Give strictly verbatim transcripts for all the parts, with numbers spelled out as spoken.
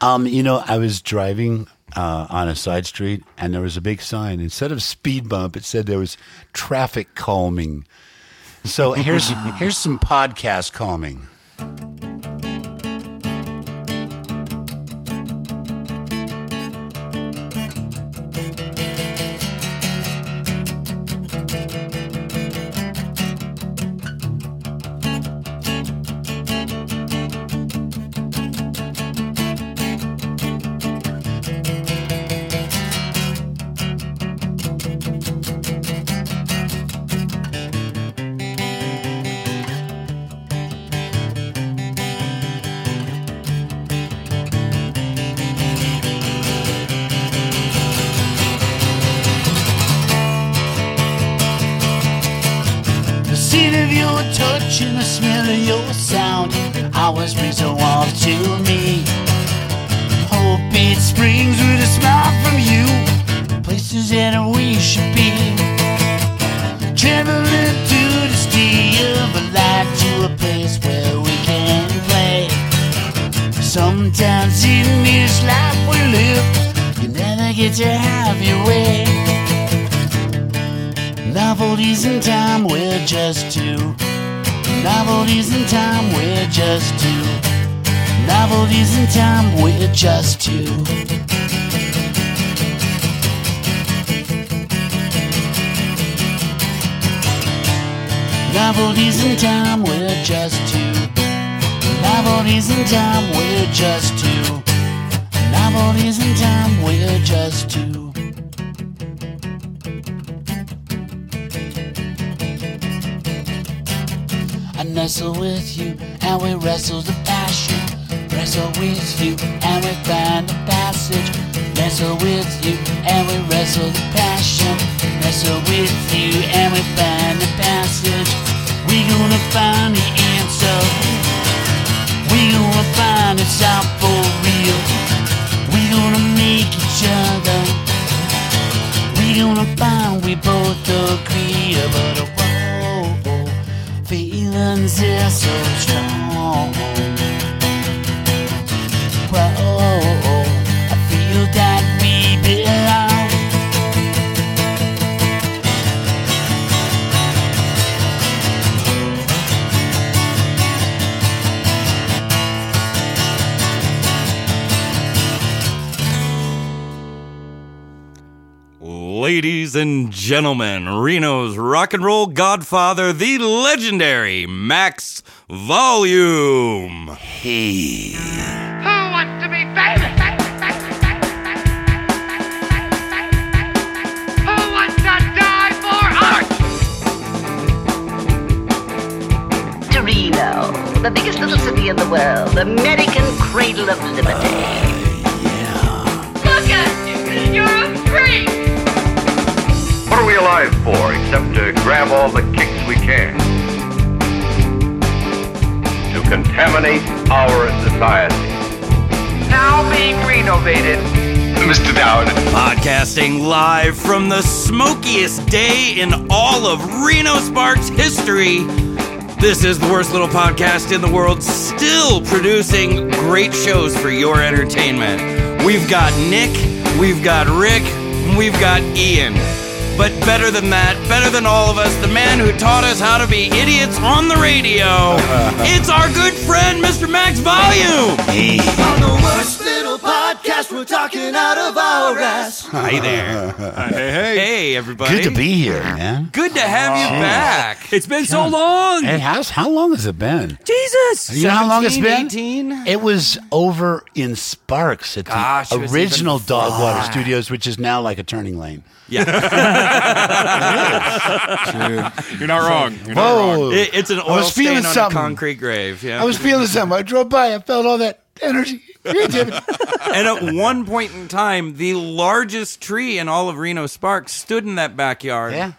Um, you know, I was driving uh, on a side street, and there was a big sign. Instead of speed bump, it said there was traffic calming. So here's here's some podcast calming. Novelties in time, we're just two. Novelties in time, we're just two. Novelties in time, we're just two. I nestle with you, and we wrestle the passion. Wrestle with you, and we find the passage. Nestle with you, and we wrestle the passion. Nestle with you, and we find the passage. We gonna find the answer. We gonna find it's out for real. We gonna make each other. We gonna find we both agree. But whoa, feelings are so strong. Whoa, I feel that we belong. Ladies and gentlemen, Reno's rock and roll godfather, the legendary Max Volume. Hey. Who wants to be famous? Who wants to die for art? To Reno, the biggest little city in the world, the American cradle of liberty. Uh, yeah. Look at you, you're a freak. What are we alive for except to grab all the kicks we can? To contaminate our society. Now being renovated. Mister Dowd. Podcasting live from the smokiest day in all of Reno Sparks history. This is the worst little podcast in the world, still producing great shows for your entertainment. We've got Nick, we've got Rick, we've got Ian. But better than that, better than all of us, the man who taught us how to be idiots on the radio, it's our good friend, Mister Max Volume. Hey. On the worst little podcast, we're talking out of our ass. Hi there. Hi, hey, hey. Hey, everybody. Good to be here, man. Good to have oh, you geez. back. It's been God. so long. It has. How long has it been? Jesus. You know how long it's been? eighteen It was over in Sparks at the Gosh, original Dogwater far. Studios, which is now like a turning lane. Yeah. You're not wrong. You're Whoa. Not wrong. It, it's an oil stain on something. a concrete grave. Yeah. I was feeling something. I drove by. I felt all that energy. And at one point in time, the largest tree in all of Reno Sparks stood in that backyard. Yeah.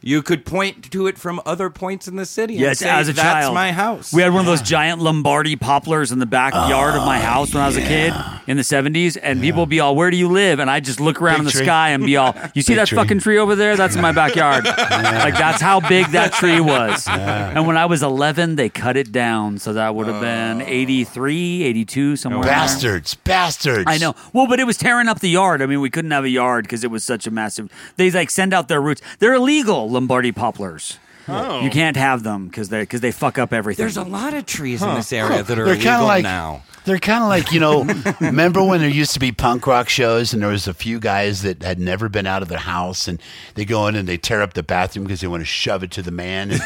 You could point to it from other points in the city. Yes, and say, as a child. That's my house. We had one yeah. of those giant Lombardi poplars in the backyard uh, of my house when yeah. I was a kid. in the seventies, and yeah. people be all, where do you live? And I just look around big in the tree. Sky and be all, you see big that tree. Fucking tree over there? That's in my backyard. Yeah. Like, that's how big that tree was. Yeah. And when I was eleven, they cut it down, so that would have uh, been eighty-three, eighty-two, somewhere. Bastards, there. bastards. I know. Well, but it was tearing up the yard. I mean, we couldn't have a yard because it was such a massive... They, like, send out their roots. They're illegal, Lombardy poplars. Oh. You can't have them because they because they fuck up everything. There's a lot of trees huh. in this area huh. that are they're illegal like, now. They're kind of like, you know, remember when there used to be punk rock shows and there was a few guys that had never been out of their house and they go in and they tear up the bathroom because they want to shove it to the man. And,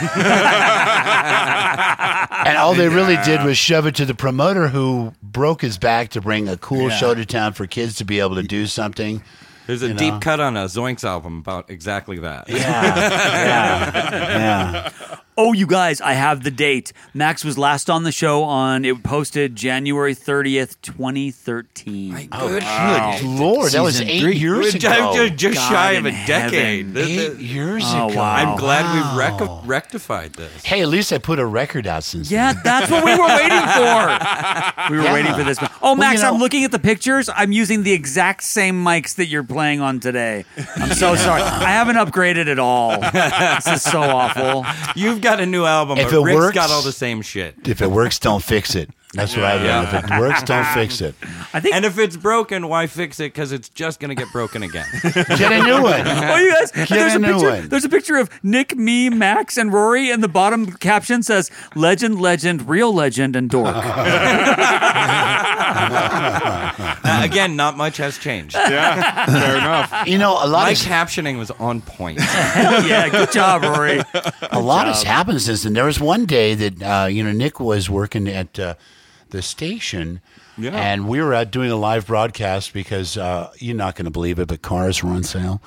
and all they really did was shove it to the promoter who broke his back to bring a cool yeah. show to town for kids to be able to do something. There's a you deep know? cut on a Zoinks album about exactly that. Yeah, yeah, yeah. Oh, you guys, I have the date. Max was last on the show on, it posted January thirtieth, twenty thirteen. My oh, good wow. Lord, that was eight three. years ago. Just, just shy of a decade. Eight years oh, ago. Wow. I'm glad wow. we've rec- rectified this. Hey, at least I put a record out since yeah, then. Yeah, that's what we were waiting for. We were yeah. waiting for this. Oh, Max, well, you know, I'm looking at the pictures. I'm using the exact same mics that you're playing on today. I'm so sorry. I haven't upgraded at all. This is so awful. You've got a new album, if but it Rick's works, got all the same shit. If it works, don't fix it. That's what I learned. Yeah. If it works, don't fix it. I think, and if it's broken, why fix it? Because it's just going to get broken again. Get a new one. Oh, you guys, get there's a, a new picture, one. There's a picture of Nick, me, Max, and Rory, and the bottom caption says, legend, legend, real legend, and dork. Uh, again, not much has changed. Yeah, fair enough. You know, a lot My of captioning was on point. Yeah, good job, Rory. Good a lot job. has happened since then. There was one day that uh, you know Nick was working at uh, the station, yeah. and we were out doing a live broadcast because uh, you're not going to believe it, but cars were on sale.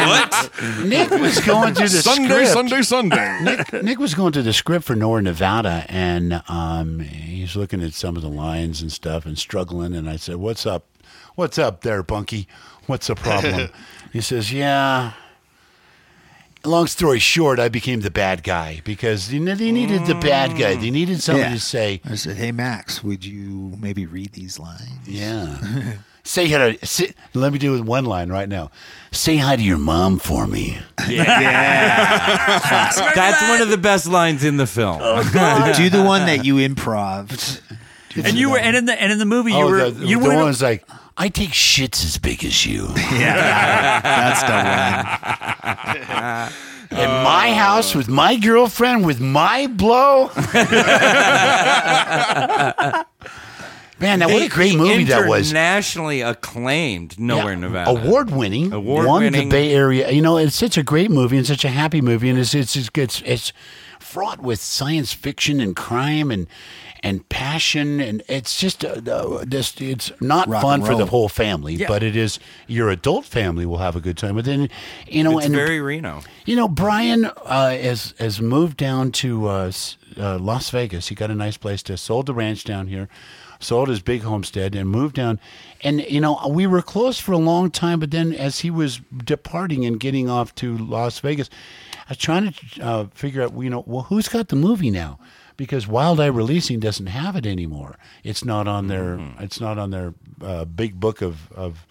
What? Nick was going through the Sunday, script. Sunday, Sunday, Sunday. Nick, Nick was going through the script for Nora Nevada, and um, he's looking at some of the lines and stuff and struggling. And I said, "What's up? What's up there, Bunky? What's the problem?" He says, "Yeah. Long story short, I became the bad guy because you know they needed the bad guy. They needed somebody yeah. to say." I said, "Hey, Max, would you maybe read these lines?" Yeah. Say hi to, say, let me do one line right now. Say hi to your mom for me. Yeah. yeah. That's that. one of the best lines in the film. Oh, God. Do the one that you improv'd. And you were and in the and in the movie oh, you were the, you the one's like I take shits as big as you. Yeah. That's the one. In uh, my house with my girlfriend with my blow. Man, now what a great movie that was. Internationally acclaimed, Nowhere yeah. Nevada. Award-winning. Award-winning. Won the Bay Area. You know, it's such a great movie and such a happy movie, and it's it's it's, it's, it's fraught with science fiction and crime and and passion, and it's just, uh, uh, just it's not rock fun for the whole family, yeah. but it is, your adult family will have a good time. But then, you know, it's and, very Reno. You know, Brian uh, has, has moved down to uh, uh, Las Vegas. He got a nice place to, sold the ranch down here. Sold his big homestead and moved down. And, you know, we were close for a long time, but then as he was departing and getting off to Las Vegas, I was trying to uh, figure out, you know, well, who's got the movie now? Because Wild Eye Releasing doesn't have it anymore. It's not on their mm-hmm. It's not on their uh, big book of, of,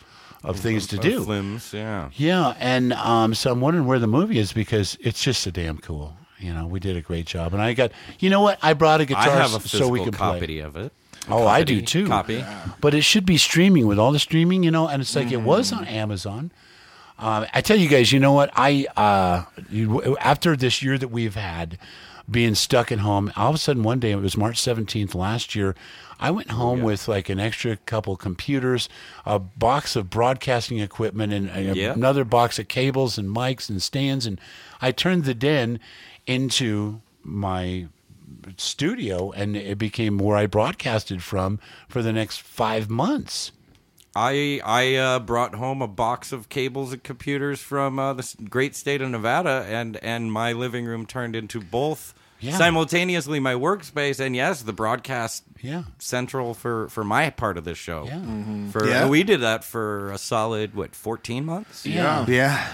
of things to do. Films, yeah. Yeah, and um, so I'm wondering where the movie is because it's just so damn cool. You know, we did a great job. And I got, you know what? I brought a guitar I have a so we could play. Copy of it. Oh, Copy. I do too. Copy. But it should be streaming with all the streaming, you know, and it's like mm-hmm. it was on Amazon. Uh, I tell you guys, you know what? I uh, you, after this year that we've had being stuck at home, all of a sudden one day, it was March seventeenth last year, I went home yeah. with like an extra couple computers, a box of broadcasting equipment, and a, yeah. another box of cables and mics and stands. And I turned the den into my studio, and it became where I broadcasted from for the next five months. I I uh, brought home a box of cables and computers from uh, the great state of Nevada, and, and my living room turned into both yeah. simultaneously my workspace and, yes, the broadcast yeah. central for, for my part of this show. Yeah. Mm-hmm. For, yeah. We did that for a solid, what, fourteen months? Yeah. Yeah. yeah.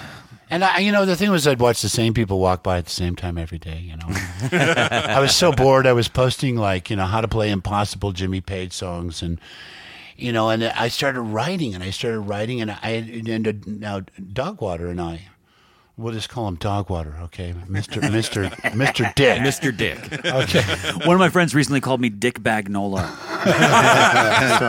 And I, you know, the thing was, I'd watch the same people walk by at the same time every day. You know, I was so bored. I was posting like, you know, how to play impossible Jimmy Page songs, and you know, and I started writing, and I started writing, and I ended now Dogwater and I. We'll just call him Dogwater, okay, Mister Mister Mister Dick, Mister Dick. Okay. One of my friends recently called me Dick Bagnola. So,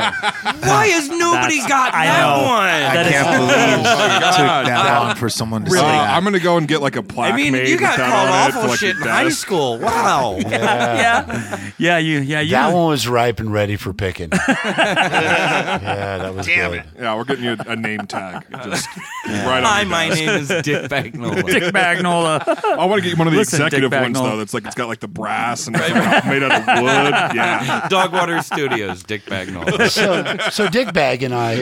why has nobody got that one? I that can't is, believe oh took that uh, out for someone to really? Say that. I'm gonna go and get like a plaque. I mean, made you got called awful for, like, shit in high school. Wow. yeah. yeah. Yeah. You. Yeah. You that know. One was ripe and ready for picking. yeah. yeah, that was damn good. It. Yeah, we're getting you a, a name tag. Just yeah. right on. Hi, my name is Dick Bagnola. Dick Bagnola. I want to get one of the Listen, executive ones though. That's like it's got like the brass and it's like made out of wood. Yeah. Dogwater Studios. Dick Bagnola. So, so Dick Bag and I,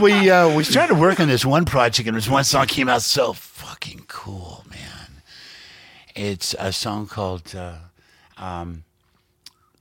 we uh, we started working on this one project, and this one song came out so fucking cool, man. It's a song called, uh, um,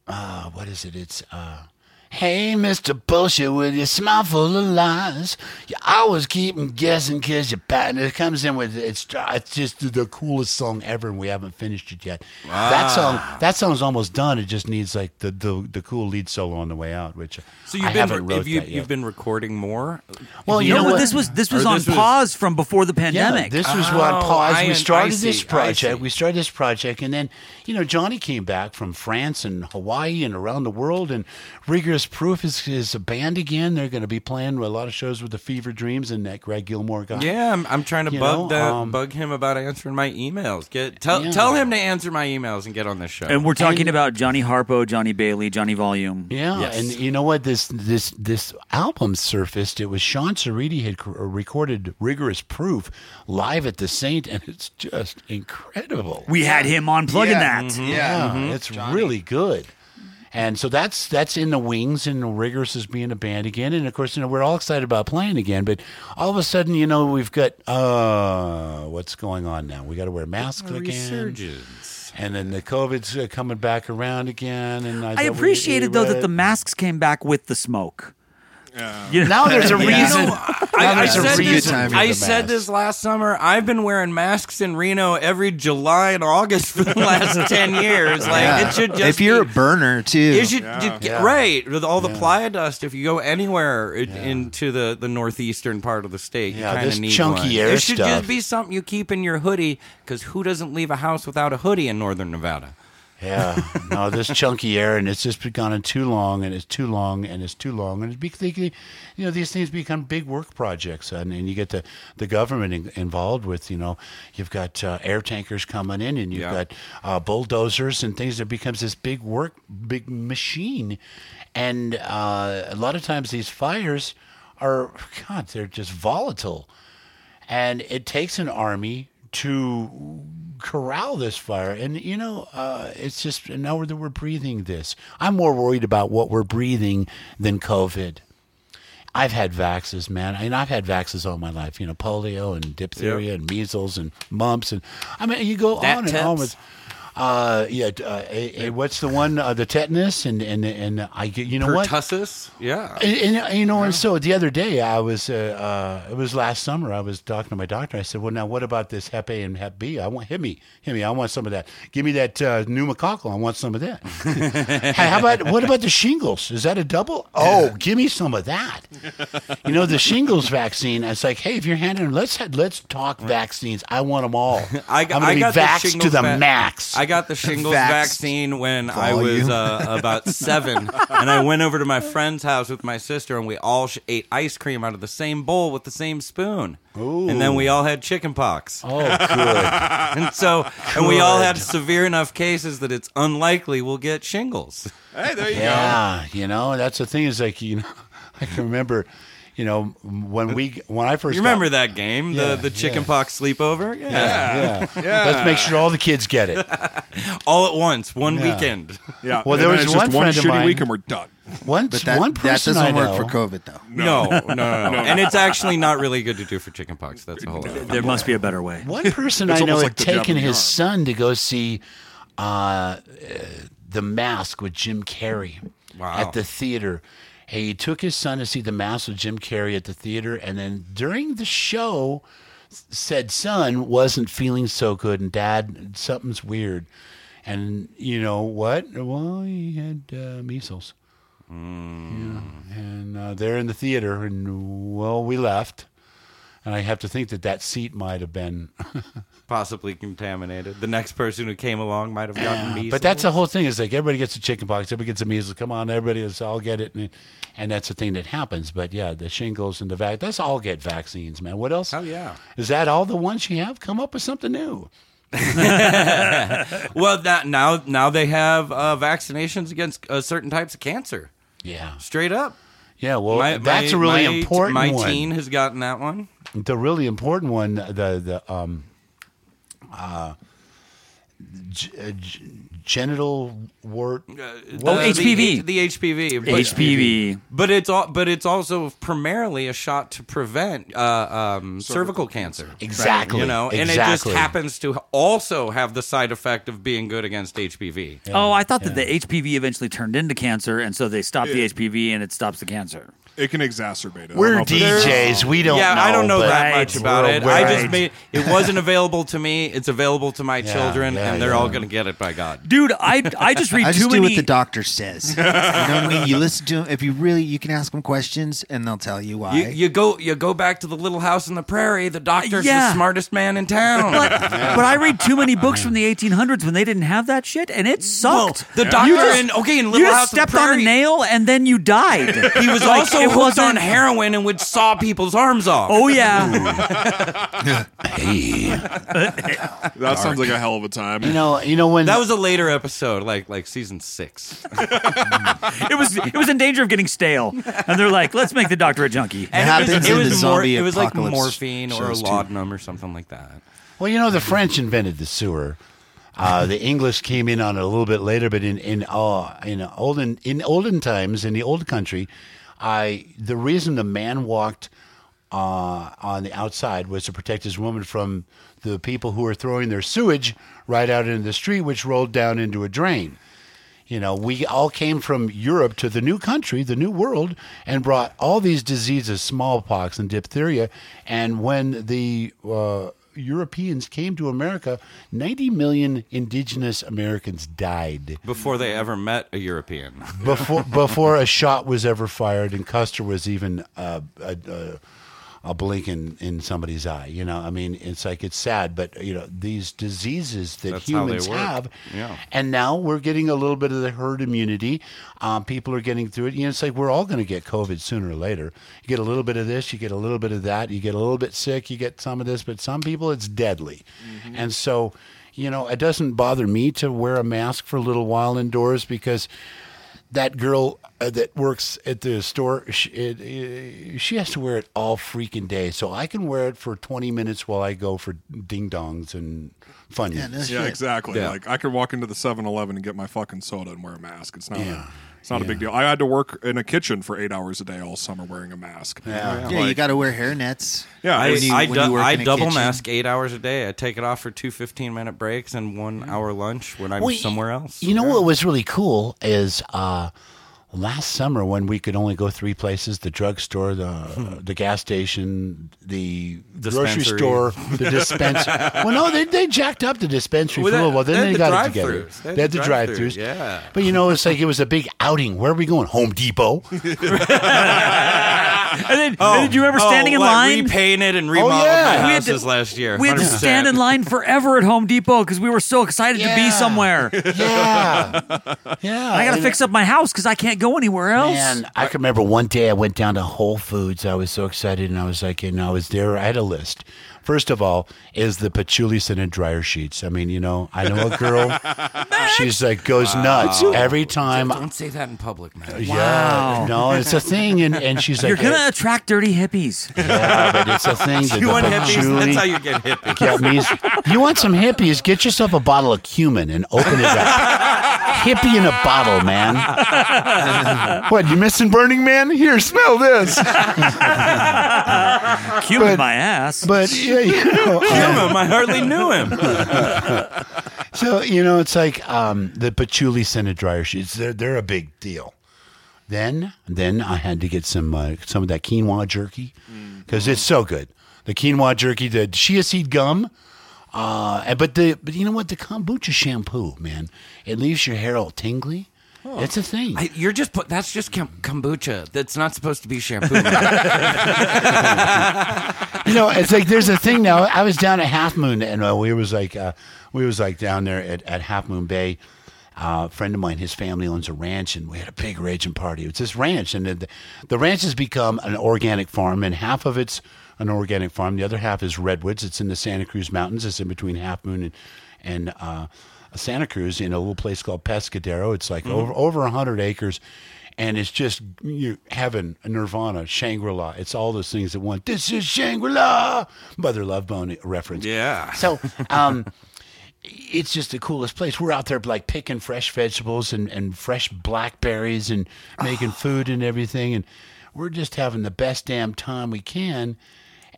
uh, what is it? It's. Uh, Hey, Mister Bullshit, with your smile full of lies, you always keep him guessing because your partner comes in with it's, it's just the coolest song ever, and we haven't finished it yet. Wow. That song, that song's almost done. It just needs like the, the, the cool lead solo on the way out, which so you've I been, haven't wrote you, that yet. You've been recording more. Well, you, you know, know what? This was this was or on this pause was, from before the pandemic. Yeah, this was oh, on pause. I, we started see, this project. We started this project, and then you know Johnny came back from France and Hawaii and around the world, and rigorous. Proof is, is a band again. They're going to be playing a lot of shows with the Fever Dreams and that Greg Gilmore guy. Yeah, I'm, I'm trying to you bug know, that, um, bug him about answering my emails. Get tell yeah. tell him to answer my emails and get on this show. And we're talking and, about Johnny Harpo, Johnny Bailey, Johnny Volume. Yeah, yes. And you know what? This this this album surfaced. It was Sean Ceriti had c- recorded Rigorous Proof live at the Saint, and it's just incredible. We had him on plugging yeah. that. Mm-hmm. Yeah, yeah. Mm-hmm. It's Johnny. Really good. And so that's that's in the wings, and Rigorous is being a band again. And, of course, you know, we're all excited about playing again. But all of a sudden, you know, we've got, uh, what's going on now? We got to wear masks again. Resurgence. And then the COVID's uh, coming back around again. And I, I appreciated, though, that the masks came back with the smoke. Yeah. You know, now there's a yeah. reason. You know, I, I, said, this, I said this last summer. I've been wearing masks in Reno every July and August for the last ten years. Like yeah. it should just. If you're be, a burner too, it should, yeah. you, yeah. right with all the yeah. playa dust. If you go anywhere it, yeah. into the, the northeastern part of the state, yeah, you kind of need chunky one. Air it should stuff. Just be something you keep in your hoodie, because who doesn't leave a house without a hoodie in northern Nevada? Yeah, no, this chunky air, and it's just been gone on too long, and it's too long, and it's too long, and it's be, you know, these things become big work projects, and, and you get the, the government in, involved with, you know, you've got uh, air tankers coming in, and you've yeah. got uh, bulldozers and things that becomes this big work, big machine, and uh, a lot of times these fires are, God, they're just volatile, and it takes an army to corral this fire. And, you know, uh, it's just, now that we're breathing this, I'm more worried about what we're breathing than COVID. I've had vaxes, man. I mean, I've had vaxes all my life, you know, polio and diphtheria yep. and measles and mumps. And I mean, you go that on tips. And on with, uh, yeah, uh, a, a, what's the one, uh, the tetanus and, and, and I get, you know pertussis? What? Yeah. And, and, you know, yeah. and so the other day I was, uh, uh, it was last summer, I was talking to my doctor. I said, well, now what about this Hep A and Hep B? I want, hit me, hit me. I want some of that. Give me that, uh, pneumococcal. I want some of that. How about, what about the shingles? Is that a double? Oh, yeah. Give me some of that. You know, the shingles vaccine, it's like, hey, if you're handing them, let's, let's talk vaccines. I want them all. I, I'm going to be vaxxed to the va- max. I I got the shingles Vaxxed. Vaccine when I was uh, about seven, and I went over to my friend's house with my sister, and we all sh- ate ice cream out of the same bowl with the same spoon. Ooh. And then we all had chicken pox. Oh, good. And so, good. And we all had severe enough cases that it's unlikely we'll get shingles. Hey, there you yeah, go. Yeah, you know, that's the thing is like, you know, I can remember... You know, when we when I first you remember got, that game, yeah, the the chickenpox yeah. sleepover. Yeah. Yeah, yeah, yeah. Let's make sure all the kids get it all at once, one yeah. weekend. Yeah. Well, there was one, just one shitty mine, week, and we're done. One, but that, one person that doesn't I know, work for COVID, though. No, no, no, no, no. And it's actually not really good to do for chickenpox. That's a whole. Other there must be a better way. One person I know like had taken his son to go see uh, uh, The Mask with Jim Carrey wow. at the theater. He took his son to see the Mass with Jim Carrey at the theater, and then during the show, said son wasn't feeling so good, and Dad, something's weird. And you know what? Well, he had uh, measles. Mm. Yeah. And uh, they're in the theater, and well, we left. And I have to think that that seat might have been possibly contaminated. The next person who came along might have gotten measles. But that's the whole thing. It's like everybody gets a chicken pox. Everybody gets a measles. Come on, everybody, let's all get it. And, and that's the thing that happens. But, yeah, the shingles and the vac. Let's all get vaccines, man. What else? Oh, yeah. Is that all the ones you have? Come up with something new. Well, that, now now they have uh, vaccinations against uh, certain types of cancer. Yeah. Straight up. Yeah, well, my, that's my, a really my, important my one. My teen has gotten that one. The really important one, the the um, uh, g- g- genital wart. Uh, the, oh, H P V. The, the H P V. But, H P V. But it's all. But it's also primarily a shot to prevent uh, um, cervical, cervical cancer. Exactly. Right? You know, exactly. And it just happens to also have the side effect of being good against H P V. Yeah. Oh, I thought that yeah. the H P V eventually turned into cancer, and so they stopped yeah. the H P V, and it stops the cancer. It can exacerbate it. We're D Js. We don't yeah, know. Yeah, I don't know that much about it. Right. I just made, it wasn't available to me. It's available to my yeah, children, yeah, and they're yeah. all going to get it, by God. Dude, I I just read I just too many. I do what the doctor says. You know what I mean? You listen to them. If you really, you can ask them questions, and they'll tell you why. You, you go you go back to the little house on the prairie. The doctor's yeah. the smartest man in town. But, yeah. but I read too many books from the eighteen hundreds when they didn't have that shit, and it sucked. Well, the yeah. doctor just, in, okay, in Little House on the Prairie. You just stepped on a nail, and then you died. He was like, also... It was on heroin and would saw people's arms off. Oh, yeah. Hey. That Dark. Sounds like a hell of a time. You know, you know when... That was a later episode, like like season six. it was it was in danger of getting stale. And they're like, let's make the doctor a junkie. And it, it was, it was, the more, it was like morphine or a laudanum too. Or something like that. Well, you know, the French invented the sewer. Uh, the English came in on it a little bit later, but in, in, uh, in, olden, in olden times, in the old country... I the reason the man walked uh, on the outside was to protect his woman from the people who were throwing their sewage right out into the street, which rolled down into a drain. You know, we all came from Europe to the new country, the new world, and brought all these diseases, smallpox and diphtheria. And when the uh, Europeans came to America, ninety million indigenous Americans died. Before they ever met a European. Before before a shot was ever fired and Custer was even uh, a, a, a blink in, in somebody's eye. You know, I mean, it's like it's sad, but, you know, these diseases that That's humans have. Yeah. And now we're getting a little bit of the herd immunity. Um, people are getting through it. You know, it's like we're all going to get COVID sooner or later. You get a little bit of this, you get a little bit of that, you get a little bit sick, you get some of this, but some people it's deadly. Mm-hmm. And so, you know, it doesn't bother me to wear a mask for a little while indoors because that girl uh, that works at the store, she, it, uh, she has to wear it all freaking day. So I can wear it for twenty minutes while I go for ding-dongs and Funyuns. Yeah, yeah exactly. Yeah. Like I could walk into the seven eleven and get my fucking soda and wear a mask. It's not yeah. a, it's not yeah. a big deal. I had to work in a kitchen for eight hours a day all summer wearing a mask. Yeah, yeah. yeah like, you got to wear hair nets. Yeah, I, you, I, du- I double kitchen. mask eight hours a day. I take it off for two fifteen-minute breaks and one mm-hmm. hour lunch when I'm well, somewhere else. You know yeah. what was really cool is uh, last summer when we could only go three places: the drugstore, the uh, the gas station, the dispensary. grocery store, the dispensary. Well, no, they they jacked up the dispensary well, for a little while. Then they, they the got it together. They had, they had the drive-thrus. Yeah. But you know, it's like it was a big outing. Where are we going? Home Depot. And then, oh, and did you remember standing oh, in line? Like repainted and remodeled oh, yeah. my houses to, last year. one hundred percent. We had to stand in line forever at Home Depot because we were so excited yeah. to be somewhere. Yeah. yeah. I got to fix up my house because I can't go anywhere else. Man, I can remember one day I went down to Whole Foods. I was so excited and I was like, you know, I was there. I had a list. First of all, is the patchouli scented dryer sheets. I mean, you know, I know a girl. She's like goes wow. nuts every time. Don't say that in public, man. Yeah, wow. no, it's a thing, and, and she's like, you're gonna hey. attract dirty hippies. Yeah, but it's a thing. You want hippies? That's how you get hippies. Get me, you want some hippies? Get yourself a bottle of cumin and open it up. Hippie in a bottle, man. What, you missing Burning Man? Here, smell this. Cumin my ass. But yeah, you know, Cumin, um, I hardly knew him. So you know, it's like um, the patchouli scented dryer sheets. They're they're a big deal. Then, then I had to get some uh, some of that quinoa jerky because mm-hmm. it's so good. The quinoa jerky, the chia seed gum, uh, but the but you know what? The kombucha shampoo, man, it leaves your hair all tingly. Oh. It's a thing. I, you're just put, that's just kombucha. That's not supposed to be shampoo. You know, it's like there's a thing now. I was down at Half Moon, and uh, we was like uh, we was like down there at, at Half Moon Bay. Uh, a friend of mine, his family owns a ranch, and we had a big raging party. It's this ranch, and the, the ranch has become an organic farm, and half of it's an organic farm. The other half is redwoods. It's in the Santa Cruz Mountains. It's in between Half Moon and and. Uh, Santa Cruz in a little place called Pescadero. It's like mm-hmm. over over one hundred acres, and it's just you, heaven, Nirvana, Shangri-La. It's all those things that want, this is Shangri-La, Mother Love Bone reference. Yeah. So um, it's just the coolest place. We're out there like picking fresh vegetables and, and fresh blackberries and making food and everything, and we're just having the best damn time we can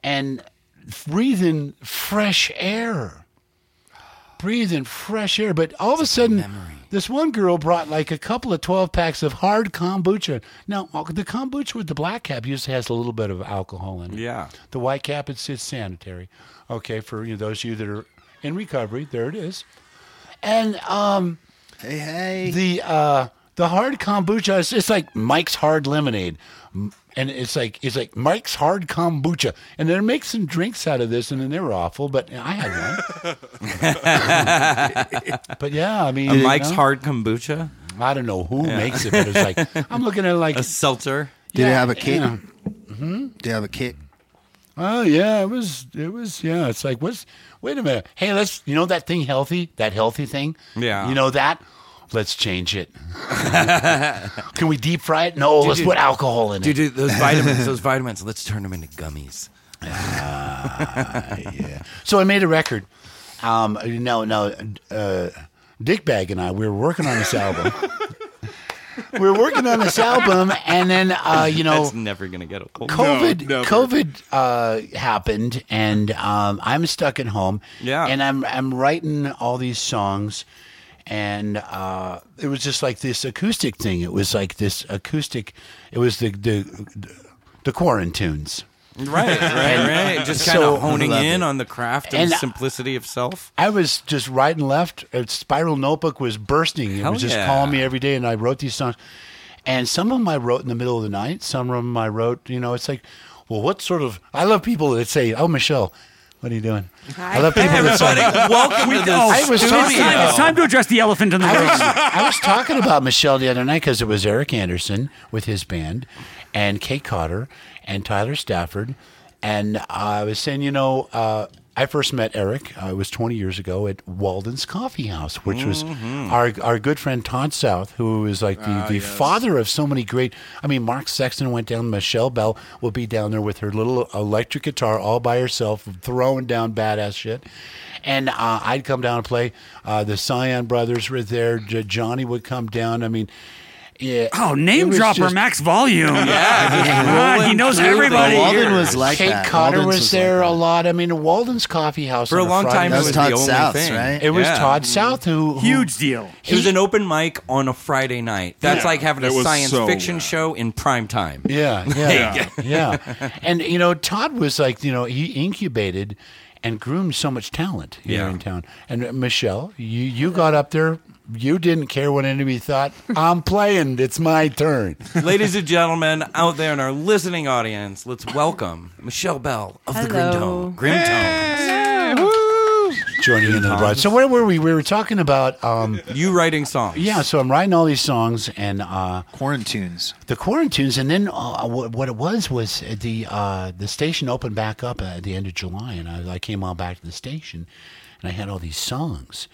and breathing fresh air. Breathing fresh air, but all of a sudden, this one girl brought like a couple of twelve packs of hard kombucha. Now, the kombucha with the black cap usually has a little bit of alcohol in it. Yeah. The white cap, it's, it's sanitary. Okay, for you know, those of you that are in recovery, there it is. And um, hey, hey, the uh, the hard kombucha, it's, it's like Mike's Hard Lemonade, and it's like it's like Mike's Hard Kombucha, and they're making some drinks out of this, and then they were awful, but I had one. But yeah, I mean, a Mike's you know, Hard Kombucha. I don't know who yeah. makes it, but it's like I'm looking at it like a seltzer. Did yeah, it have a kick? Yeah. Mm-hmm. Did it have a kick? Oh yeah, it was. It was. Yeah, it's like what's? Wait a minute. Hey, let's. You know that thing healthy? That healthy thing? Yeah. You know that. Let's change it. Can we deep fry it? No, dude, let's dude, put alcohol in dude, it. Dude, those vitamins, those vitamins, let's turn them into gummies. Uh, yeah. So I made a record. Um, no, no, uh, Dickbag and I, we were working on this album. we were working on this album, and then, uh, you know. That's never going to get old. COVID, no, COVID uh, happened, and um, I'm stuck at home. Yeah. And I'm I'm writing all these songs. And uh, it was just like this acoustic thing. It was like this acoustic. It was the the, the Quarantunes, right, right, right. Just kind so, of honing in it. On the craft and, and simplicity of self. I was just right and left. Spiral Notebook was bursting. It Hell was just yeah. calling me every day, and I wrote these songs. And some of them I wrote in the middle of the night. Some of them I wrote. You know, it's like, well, what sort of? I love people that say, "Oh, Michelle." What are you doing? Hi. I love people hey, that say, welcome to this I was talking, it's, time, it's time to address the elephant in the room. I, I was talking about Michelle the other night because it was Eric Anderson with his band and Kate Cotter and Tyler Stafford. And uh, I was saying, you know, uh, I first met Eric. Uh, it was twenty years ago at Walden's Coffee House, which was mm-hmm. our our good friend Todd South, who was like the, uh, the yes. father of so many great. I mean, Mark Sexton went down. Michelle Bell will be down there with her little electric guitar all by herself, throwing down badass shit. And uh, I'd come down and play. Uh, the Scion Brothers were there. J- Johnny would come down. I mean. Yeah. Oh, name dropper, just, max volume. Yeah, God, he knows everybody. Well, Walden was like Kate that. Kate Cotter Walden's was there like a lot. I mean, Walden's Coffee House for a long time. It was Todd South, right? It was yeah. Todd South who, who huge deal. He, it was an open mic on a Friday night. That's yeah. like having a science so fiction loud. Show in prime time. Yeah, yeah, yeah. yeah. And you know, Todd was like, you know, he incubated and groomed so much talent here yeah. in town. And Michelle, you you got up there. You didn't care what anybody thought. I'm playing. It's my turn. Ladies and gentlemen, out there in our listening audience, let's welcome Michelle Bell of Hello. The Grim Tone. Grim Tone. Hey, woo! Joining in the broad. So where were we? We were talking about... Um, you writing songs. Yeah, so I'm writing all these songs and... Uh, Quarantunes. The Quarantunes. And then uh, what it was was the uh, the station opened back up at the end of July, and I, I came on back to the station, and I had all these songs.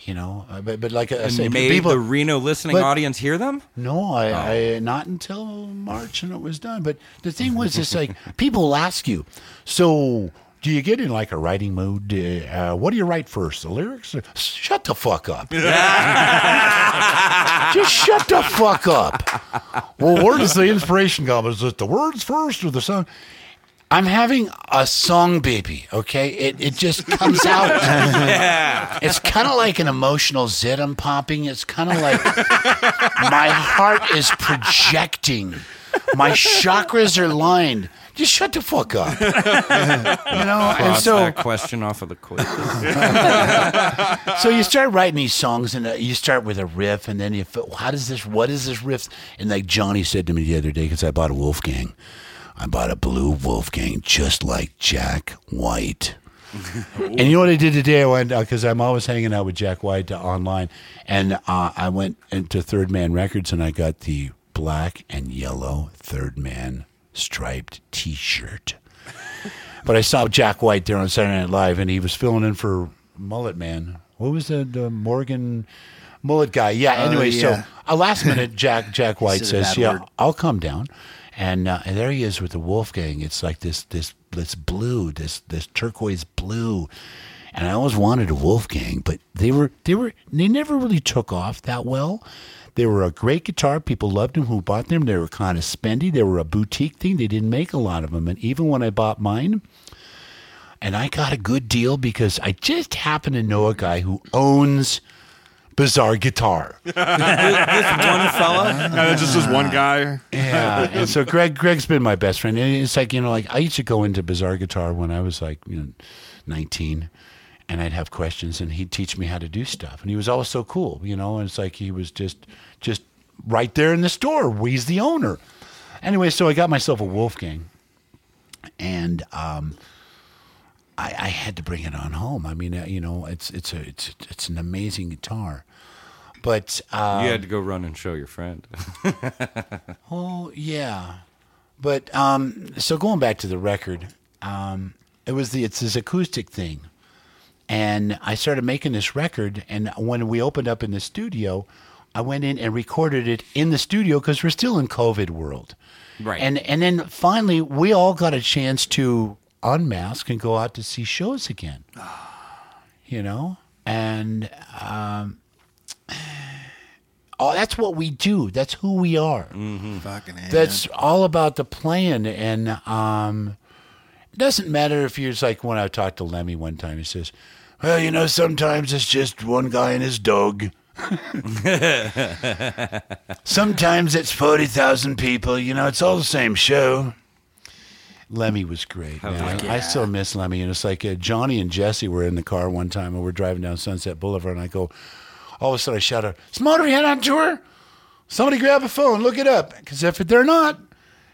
You know, but, but like I and say, made people, the Reno listening but, audience hear them? No, I, oh. I not until March, and it was done. But the thing was, it's like people ask you, so do you get in like a writing mood? Uh, what do you write first, the lyrics? Shut the fuck up! Just shut the fuck up! Well, where does the inspiration come? Is it the words first or the song? I'm having a song baby, okay? It it just comes out. Yeah. It's kind of like an emotional zit I'm popping. It's kind of like my heart is projecting. My chakras are lined. Just shut the fuck up. You know, cross and so that question off of the quiz. So you start writing these songs, and you start with a riff, and then you, how does this? What is this riff? And like Johnny said to me the other day, because I bought a Wolfgang, I bought a blue Wolfgang, just like Jack White. And you know what I did today? I went, because uh, I'm always hanging out with Jack White uh, online, and uh, I went into Third Man Records, and I got the black and yellow Third Man striped T-shirt. But I saw Jack White there on Saturday Night Live, and he was filling in for Mullet Man. What was that? Uh, Morgan Mullet guy. Yeah. Oh, anyway, yeah. so uh, last minute, Jack Jack White says, "Yeah, word. I'll come down," and, uh, and there he is with the Wolfgang. It's like this this this blue, this this turquoise blue, and I always wanted a Wolfgang, but they were they were they never really took off that well. They were a great guitar. People loved them who bought them. They were kind of spendy. They were a boutique thing. They didn't make a lot of them. And even when I bought mine, and I got a good deal because I just happen to know a guy who owns Bizarre Guitar. This one fella? No, just this one guy. Yeah. And so Greg, Greg's been my best friend. And it's like, you know, like I used to go into Bizarre Guitar when I was like, you know, nineteen. And I'd have questions, and he'd teach me how to do stuff. And he was always so cool, you know. And it's like he was just, just right there in the store. He's the owner. Anyway, so I got myself a Wolfgang, and um, I, I had to bring it on home. I mean, you know, it's it's a it's it's an amazing guitar. But um, you had to go run and show your friend. Oh yeah, but um, so going back to the record, um, it was the it's this acoustic thing. And I started making this record, and when we opened up in the studio, I went in and recorded it in the studio because we're still in COVID world. Right. And and then finally, we all got a chance to unmask and go out to see shows again. You know? And um, oh, that's what we do. That's who we are. Mm-hmm. Fucking that's man. All about the playing. And um, it doesn't matter if you're like when I talked to Lemmy one time, he says, well, you know, sometimes it's just one guy and his dog. Sometimes it's forty thousand people. You know, it's all the same show. Lemmy was great. Oh, man. Yeah. I still miss Lemmy. And it's like uh, Johnny and Jesse were in the car one time, and we're driving down Sunset Boulevard, and I go, all of a sudden I shout out, is Motorhead on tour? Somebody grab a phone, look it up. Because if they're not,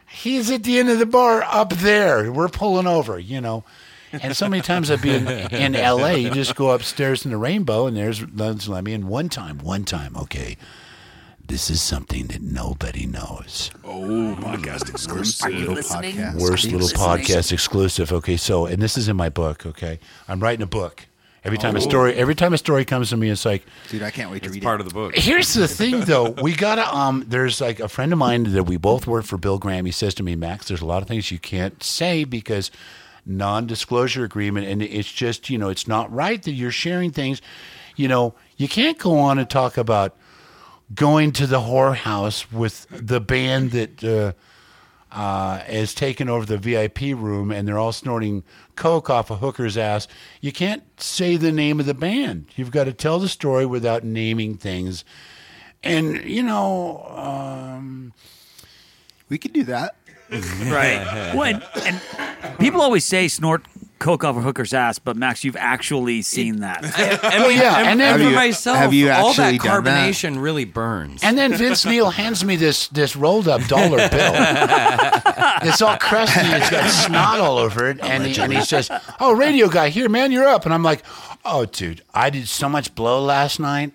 he's at the end of the bar up there. We're pulling over, you know. And so many times I'd be in, in L A, you just go upstairs in the Rainbow, and there's Lemmy. And one time, one time, okay, this is something that nobody knows. Oh, podcast exclusive. Are you listening? Podcast. Worst little podcast exclusive. Okay, so, and this is in my book, okay? I'm writing a book. Every time oh. a story, every time a story comes to me, it's like, dude, I can't wait to read it. It's part of the book. Here's the thing, though. We gotta. Um, there's like a friend of mine that we both work for, Bill Graham. He says to me, Max, there's a lot of things you can't say because non-disclosure agreement, and it's just, you know, it's not right that you're sharing things. You know, you can't go on and talk about going to the whorehouse with the band that. Uh, Uh, is taking over the V I P room, and they're all snorting coke off a hooker's ass. You can't say the name of the band. You've got to tell the story without naming things. And, you know, um, we could do that. Right. Well, and, and people always say snort coke off a hooker's ass, but Max, you've actually seen that. I mean, yeah, and then for you, myself, have you all that carbonation that? Really burns. And then Vince Neil hands me this this rolled up dollar bill. It's all crusty. It's got snot all over it, and he, and he says, "Oh, radio guy, here, man, you're up." And I'm like, "Oh, dude, I did so much blow last night.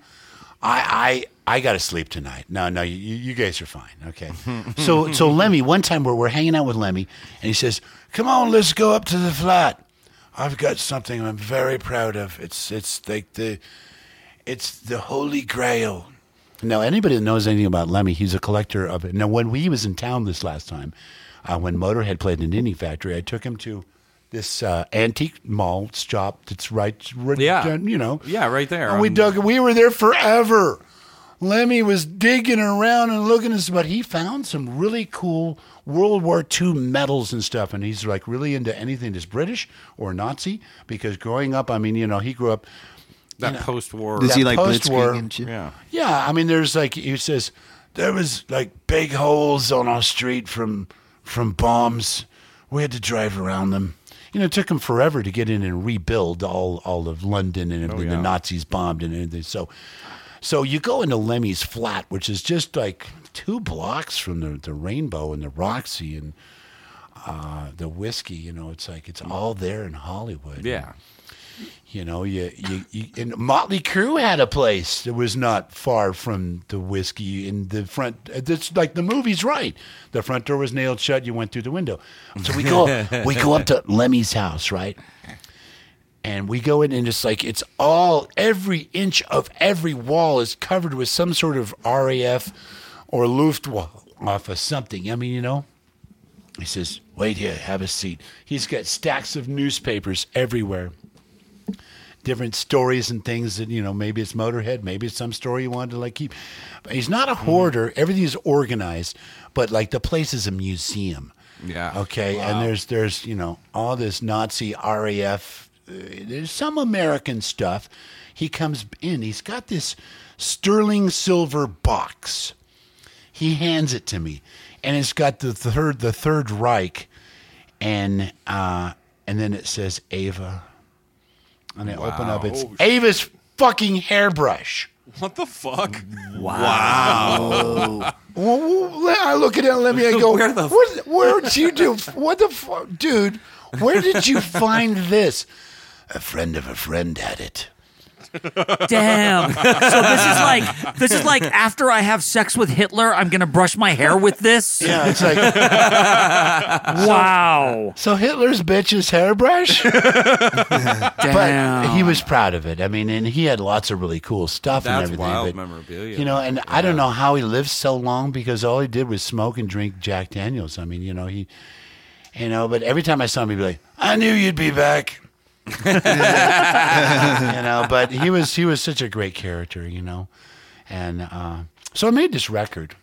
I I I got to sleep tonight. No, no, you you guys are fine, okay." so so Lemmy, one time we're we're hanging out with Lemmy, and he says, "Come on, let's go up to the flat. I've got something I'm very proud of. It's it's like the, it's the Holy Grail." Now, anybody that knows anything about Lemmy, he's a collector of it. Now, when we was in town this last time, uh, when Motorhead played in Indie Factory, I took him to this uh, antique mall shop that's right, right yeah. you know, yeah, right there. And we dug. We were there forever. Lemmy was digging around and looking at this, but he found some really cool World War Two medals and stuff. And he's like really into anything that's British or Nazi, because growing up, I mean, you know, he grew up. That you know, post-war. Does that he like blitzkrieg? Yeah. Yeah. I mean, there's like, he says, there was like big holes on our street from from bombs. We had to drive around them. You know, it took them forever to get in and rebuild all, all of London and oh, yeah. the Nazis bombed and everything. So, so you go into Lemmy's flat, which is just like two blocks from the, the Rainbow and the Roxy and uh, the whiskey. You know, it's like it's all there in Hollywood. Yeah. And, you know, you, you, you and Motley Crue had a place that was not far from the whiskey in the front. It's like the movie's right. The front door was nailed shut. You went through the window. So we go, we go up to Lemmy's house, right? And we go in and it's like it's all, every inch of every wall is covered with some sort of R A F or Luftwaffe something. I mean, you know. He says, wait here, have a seat. He's got stacks of newspapers everywhere. Different stories and things that, you know, maybe it's Motorhead, maybe it's some story you wanted to like keep. But he's not a hoarder. Mm-hmm. Everything is organized, but like the place is a museum. Yeah. Okay. Wow. And there's, there's, you know, all this Nazi R A F. There's some American stuff. He comes in. He's got this sterling silver box. He hands it to me, and it's got the third, the Third Reich, and uh, and then it says Ava. And I wow. open up. It's oh, Ava's fucking hairbrush. What the fuck? Wow. wow. Well, I look at it and let me I go, where the what, where'd you do? What the fuck? Dude, where did you find this? A friend of a friend had it. Damn. So this is like this is like after I have sex with Hitler, I'm gonna brush my hair with this. Yeah, it's like wow. So, so Hitler's bitch's hairbrush. Damn. But he was proud of it. I mean, and he had lots of really cool stuff That's and everything. Wild but, memorabilia. You know, and yeah. I don't know how he lived so long because all he did was smoke and drink Jack Daniels. I mean, you know, he you know, but every time I saw him he'd be like, I knew you'd be back. you know, but he was he was such a great character, you know, and uh, so I made this record,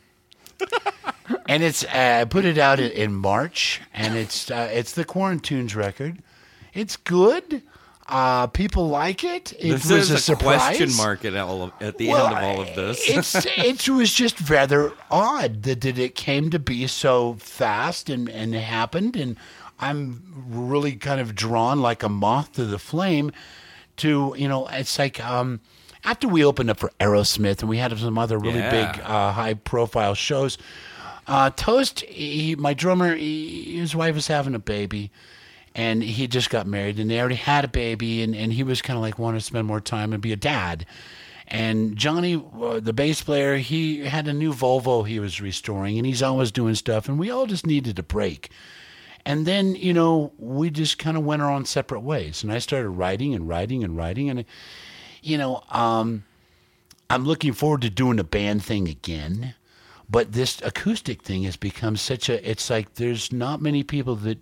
and it's uh, I put it out in, in March, and it's uh, it's the Quarantunes record. It's good. Uh, people like it. It this was is a, a surprise. Question mark at, all of, at the well, end of all of this. it's, it was just rather odd that, that it came to be so fast and and it happened and. I'm really kind of drawn like a moth to the flame to, you know, it's like um, after we opened up for Aerosmith and we had some other really yeah. big uh, high-profile shows, uh, Toast, he, my drummer, he, his wife was having a baby, and he just got married, and they already had a baby, and, and he was kind of like wanting to spend more time and be a dad. And Johnny, uh, the bass player, he had a new Volvo he was restoring, and he's always doing stuff, and we all just needed a break. And then, you know, we just kind of went our own separate ways. And I started writing and writing and writing. And, you know, um, I'm looking forward to doing a band thing again. But this acoustic thing has become such a, it's like there's not many people that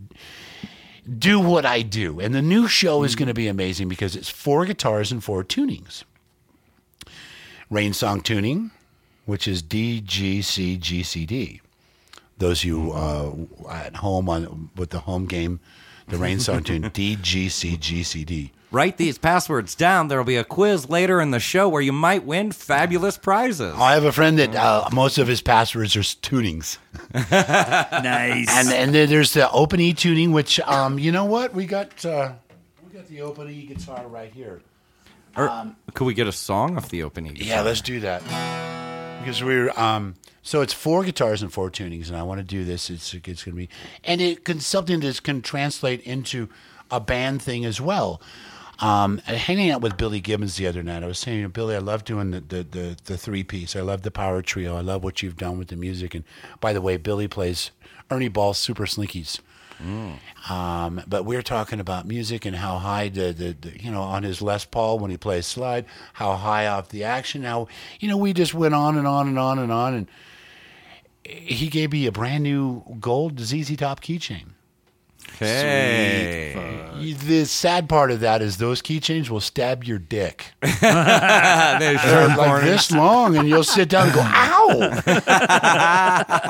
do what I do. And the new show is going to be amazing because it's four guitars and four tunings. Rain Song Tuning, which is D, G, C, G, C, D. Those of you uh, at home on with the home game, the Rain Song Tune, D G C G C D. Write these passwords down. There will be a quiz later in the show where you might win fabulous prizes. I have a friend that uh, most of his passwords are tunings. Nice. And and then there's the open E tuning, which um, you know what we got uh, we got the open E guitar right here. Um, or, could we get a song off the open E guitar? Yeah, let's do that because we're. Um, So it's four guitars and four tunings, and I want to do this. It's it's going to be, and it can something that can translate into a band thing as well. Um, hanging out with Billy Gibbons the other night, I was saying, Billy, I love doing the the, the, the three piece. I love the power trio. I love what you've done with the music. And by the way, Billy plays Ernie Ball's Super Slinkies. Mm. Um, but we're talking about music and how high the, the, the you know on his Les Paul when he plays slide, how high off the action. How you know we just went on and on and on and on and. He gave me a brand new gold Z Z Top keychain. Hey. The sad part of that is those keychains will stab your dick. They're sure like corners. This long, and you'll sit down and go, ow!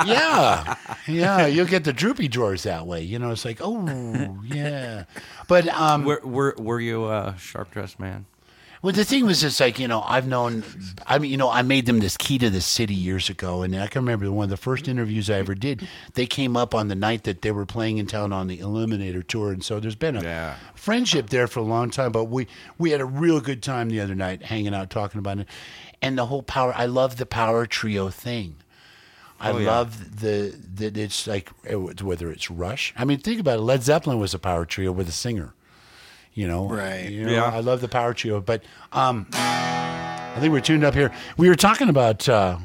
yeah. Yeah, you'll get the droopy drawers that way. You know, it's like, oh, yeah. But um, Were, were, were you a sharp-dressed man? Well, the thing was, it's like, you know, I've known, I mean, you know, I made them this Key to the City years ago, and I can remember one of the first interviews I ever did. They came up on the night that they were playing in town on the Eliminator tour, and so there's been a yeah. friendship there for a long time, but we, we had a real good time the other night hanging out, talking about it, and the whole power, I love the power trio thing. I oh, yeah. love the, the, it's like, whether it's Rush, I mean, think about it, Led Zeppelin was a power trio with a singer. You know, right? You know, yeah, I love the power trio, but um, I think we're tuned up here. We were talking about uh,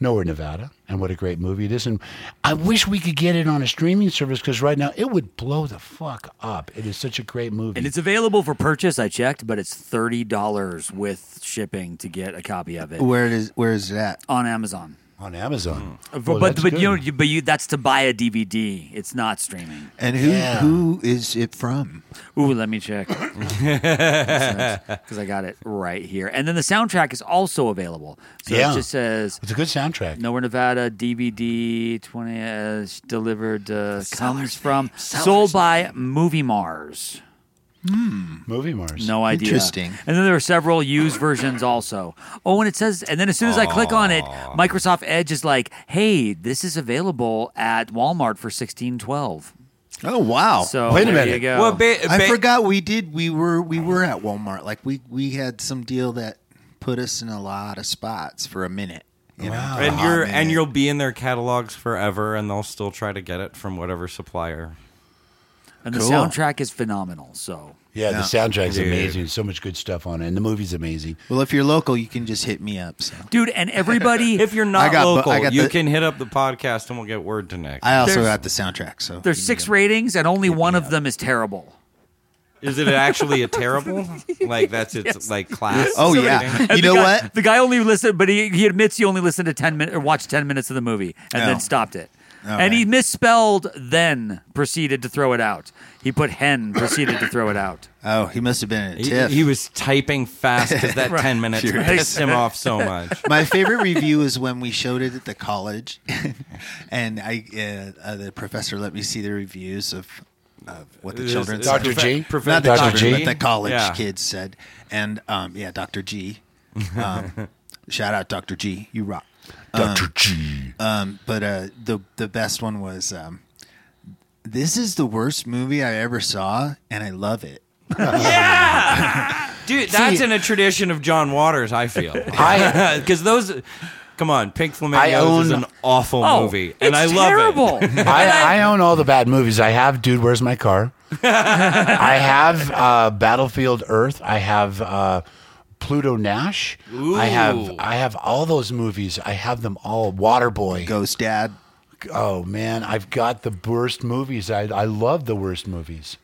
Nowhere, Nevada, and what a great movie it is. And I wish we could get it on a streaming service because right now it would blow the fuck up. It is such a great movie, and it's available for purchase. I checked, but it's thirty dollars with shipping to get a copy of it. Where is where is it at? On Amazon. On Amazon, mm. well, but but good. you know, but you that's to buy a D V D. It's not streaming. And who yeah. who is it from? Ooh, let me check because I got it right here. And then the soundtrack is also available. So yeah. it just says it's a good soundtrack. Nowhere, Nevada D V D twenty uh, delivered uh, comes from Sellers. sold by Movie Mars. Hmm. Movie Mars. No idea. Interesting. And then there are several used versions also. Oh, and it says, and then as soon as Aww. I click on it, Microsoft Edge is like, "Hey, this is available at Walmart for sixteen twelve." Oh wow! So wait a minute. You go. Well, ba- ba- I forgot we did. We were we were at Walmart. Like we we had some deal that put us in a lot of spots for a minute. You wow. know? And oh, you're man. and you'll be in their catalogs forever, and they'll still try to get it from whatever supplier. And cool. the soundtrack is phenomenal. So yeah, yeah. the soundtrack's Dude. amazing. So much good stuff on it, and the movie's amazing. Well, if you're local, you can just hit me up, so. Dude. And everybody, if you're not got, local, the, you can hit up the podcast, and we'll get word to Nick. I also there's, got the soundtrack. So there's six go. ratings, and only hit one of up. them is terrible. Is it actually a terrible? Like that's its yes. like class. Oh yeah. You know guy, what? The guy only listened, but he, he admits he only listened to ten minutes or watched ten minutes of the movie, and oh. then stopped it. Oh, and man. he misspelled then, proceeded to throw it out. He put hen, proceeded to throw it out. Oh, he must have been at a tiff. He, he was typing fast because that right. ten minutes sure. pissed him off so much. My favorite review is when we showed it at the college, and I uh, uh, the professor let me see the reviews of of what the children said. Doctor G? Prof- Not the Doctor children, G? But the college yeah. kids said. And, um, yeah, Doctor G. Um, shout out, Doctor G. You rock. Doctor Um, G. Um, but uh, the the best one was, um, this is the worst movie I ever saw, and I love it. yeah, dude, that's See, in a tradition of John Waters. I feel because those. Come on, Pink Flamingos is an awful oh, movie, and I terrible. love it. I, I own all the bad movies. I have Dude, Where's My Car? I have uh, Battlefield Earth. I have. Uh, Pluto Nash. Ooh. I have I have all those movies. I have them all. Waterboy. Ghost Dad. Oh man, I've got the worst movies. I I love the worst movies.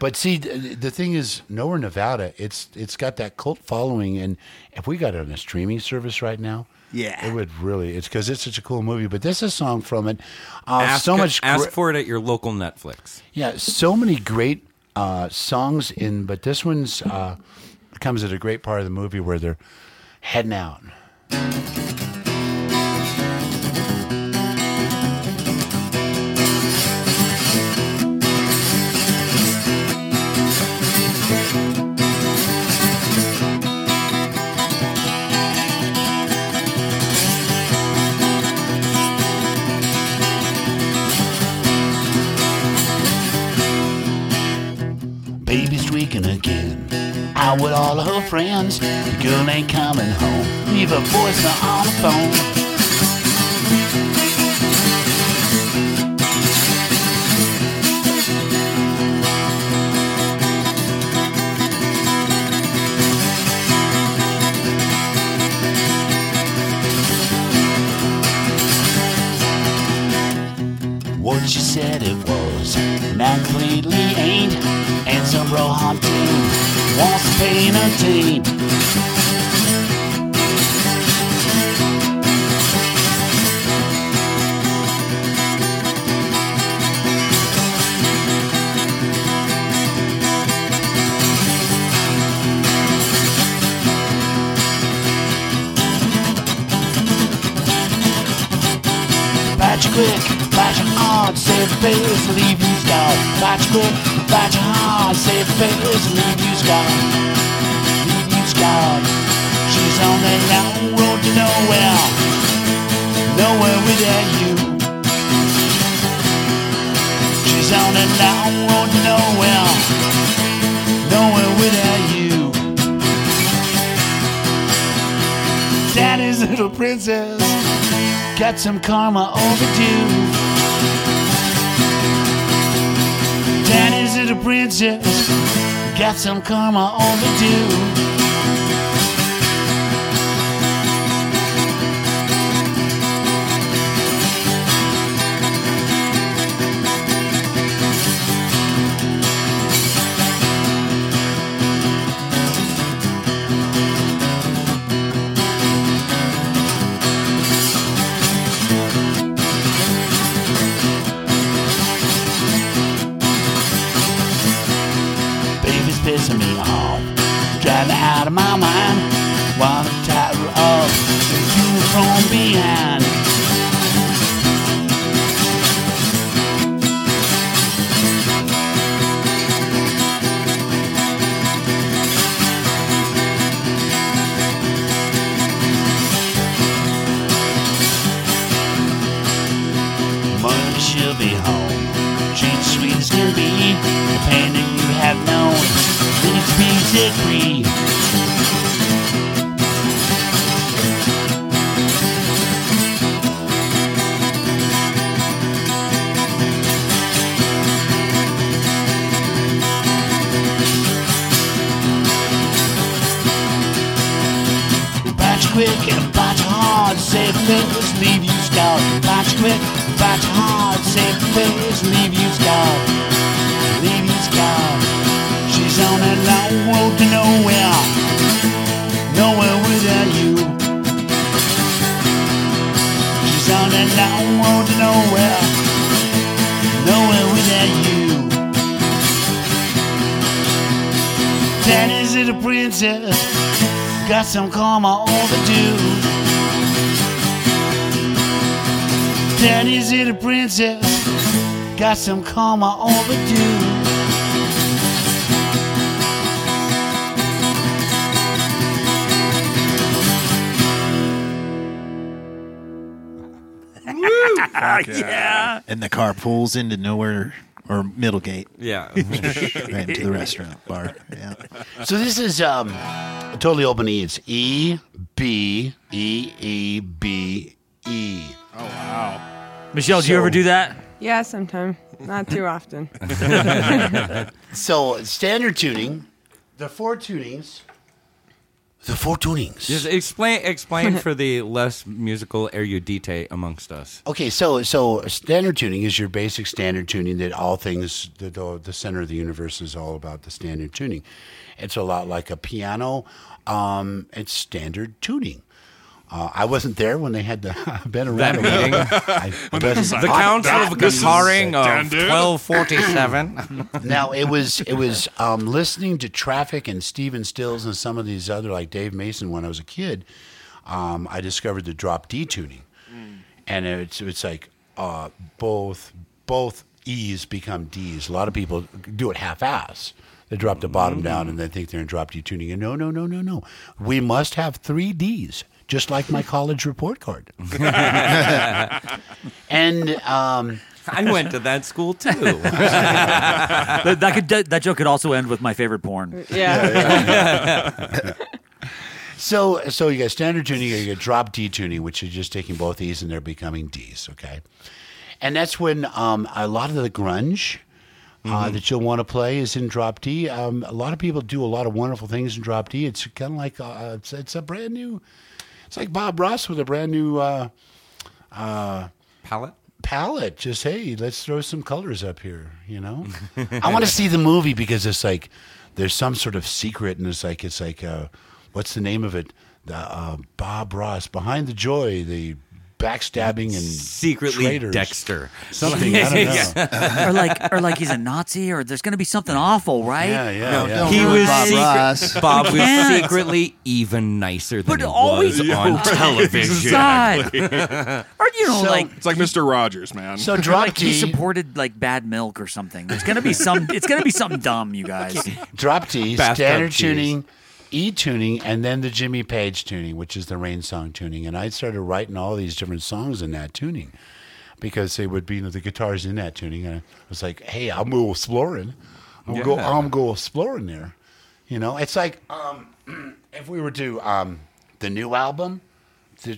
But see, the thing is, Nowhere, Nevada, it's it's got that cult following, and if we got it on a streaming service right now, yeah, it would really. It's because it's such a cool movie. But this is a song from it. Uh, ask so much. A, ask gr- for it at your local Netflix. Yeah, so many great uh, songs in, but this one's. Uh, comes at a great part of the movie where they're heading out. Baby's tweaking again. Out with all of her friends. The girl ain't coming home. Leave a voice on the phone. What she said it was, not completely ain't, and some real hot too. Wants to paint a team. quick, flash your hard, save face, leave you scarred. Flash quick, flash your hard, save face, leave you scarred. Leave you scarred. She's on that long road to nowhere, nowhere without you. She's on that long road to nowhere, nowhere without you. Daddy's little princess got some karma overdue. Daddy's little princess got some karma overdue. Pissing me off, driving out of my mind, while I tie her up, and you from behind. Monday she'll be home, she's sweet as can be, the pain that you have known leaves me sick free. Bite you quick and bite you hard, save face, leave you scarred. Bite you quick, bite you hard, save face, leave you scarred. Leave you scarred. She's on that long road to nowhere, nowhere without you. She's on that long road to nowhere, nowhere without you. Daddy's little princess got some karma overdue. Daddy's little princess got some karma overdue. Fuck yeah. yeah. And the car pulls into nowhere or Middlegate. Yeah. Right into the restaurant bar. Yeah. So this is um, totally open E. It's E, B, E, E, B, E. Oh, wow. Michelle, so, do you ever do that? Yeah, sometimes. Not too often. So standard tuning, the four tunings. The four tunings. Just explain explain for the less musical erudite amongst us. Okay, so so standard tuning is your basic standard tuning that all things, the, the center of the universe is all about the standard tuning. It's a lot like a piano. Um, it's standard tuning. Uh, I wasn't there when they had the been around that meeting. I, I the Council of Guitaring of twelve forty-seven. Now it was it was um, listening to Traffic and Stephen Stills and some of these other like Dave Mason when I was a kid. Um, I discovered the drop D tuning, mm. and it's it's like uh, both both E's become D's. A lot of people do it half-ass. They drop the bottom mm-hmm. down and they think they're in drop D tuning. And no no no no no, we must have three D's. Just like my college report card. And um, I went to that school too. that, that could that joke could also end with my favorite porn. Yeah. yeah, yeah. so so you got standard tuning, or you got drop D tuning, which is just taking both E's and they're becoming D's. Okay, and that's when um, a lot of the grunge mm-hmm. uh, that you'll want to play is in drop D. Um, a lot of people do a lot of wonderful things in drop D. It's kind of like uh, it's, it's a brand new. It's like Bob Ross with a brand new uh, uh, palette. Palette, just hey, let's throw some colors up here. You know, I want to see the movie because it's like there's some sort of secret, and it's like it's like uh, what's the name of it? The uh, Bob Ross Behind the Joy, the backstabbing and secretly traitors. Dexter. Something, I don't know. Yeah. or like or like he's a Nazi, or there's going to be something awful, right? Yeah, yeah. No, yeah. He was Bob, secret- Bob was secretly even nicer than but he always was on right. television. Exactly. or you know, so, like it's like Mister Rogers, man. So Dropkick he supported like Bad Milk or something. There's going to be some. It's going to be something dumb, you guys. Drop T, standard tuning. E tuning, and then the Jimmy Page tuning, which is the rain song tuning. And I started writing all these different songs in that tuning because they would be, you know, the guitars in that tuning. And I was like, hey, I'll go exploring. I'll yeah. go, I'll go exploring there. You know, it's like um, if we were to um, the new album,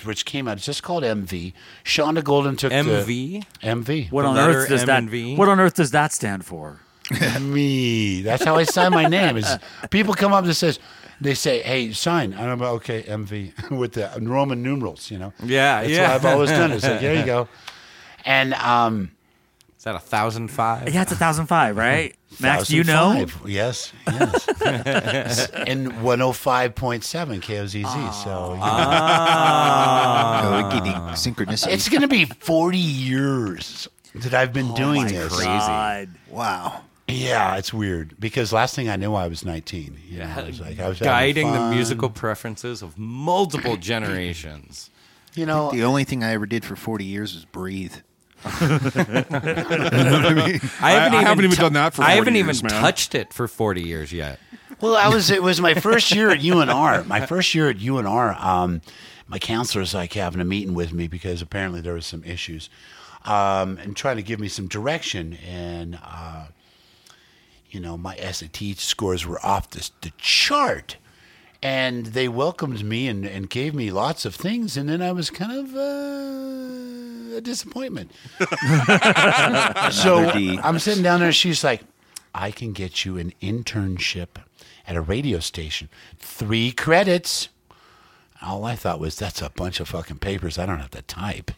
which came out, it's just called M V. Shonda Golden took M V? The M V. What on earth does M V? that? What on earth does that stand for? Me. That's how I sign my name. It's, people come up and says. They say, hey, sign. And I'm like, okay, M V, with the Roman numerals, you know? Yeah, That's yeah. That's what I've always done. It's like, there you go. And um, is that one thousand five? Yeah, it's one thousand five, right? Max, do you know? Yes, yes. And one oh five point seven K O Z Z. Oh. So, you know. Oh. Synchronicity. It's going to be forty years that I've been oh doing my this. Crazy. God. Wow. Yeah, it's weird because last thing I knew, I was nineteen. You know, yeah, I was like, I was guiding the musical preferences of multiple generations. You know, the only thing I ever did for forty years was breathe. you know what I mean? I haven't I, even, I haven't even t- done that for. forty I haven't years, even man. touched it for forty years yet. Well, I was. It was my first year at U N R. My first year at U N R. Um, my counselor's like having a meeting with me because apparently there was some issues, um, and trying to give me some direction and. Uh, You know, my S A T scores were off the, the chart. And they welcomed me and, and gave me lots of things. And then I was kind of uh, a disappointment. So I'm sitting down there. And she's like, I can get you an internship at a radio station. Three credits. All I thought was, that's a bunch of fucking papers. I don't have to type.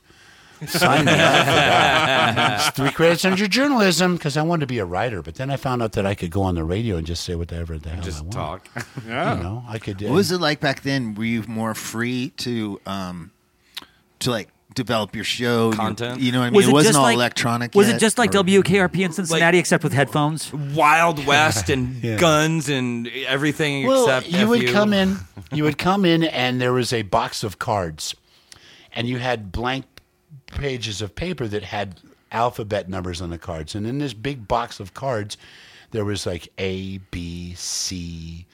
Sign me up for that. It's three credits under journalism because I wanted to be a writer, but then I found out that I could go on the radio and just say whatever the hell just I want. Talk. Yeah, you know, I could. Uh, what was it like back then? Were you more free to, um, to like develop your show content? You, you know what I mean? Was it, it wasn't all like, electronic. Was yet, it just like or, W K R P in Cincinnati, like, except with headphones, Wild West, and yeah. guns and everything? Well, except you F U. Would come in. You would come in, and there was a box of cards, and you had blank. Pages of paper that had alphabet numbers on the cards, and in this big box of cards there was like A, B, C,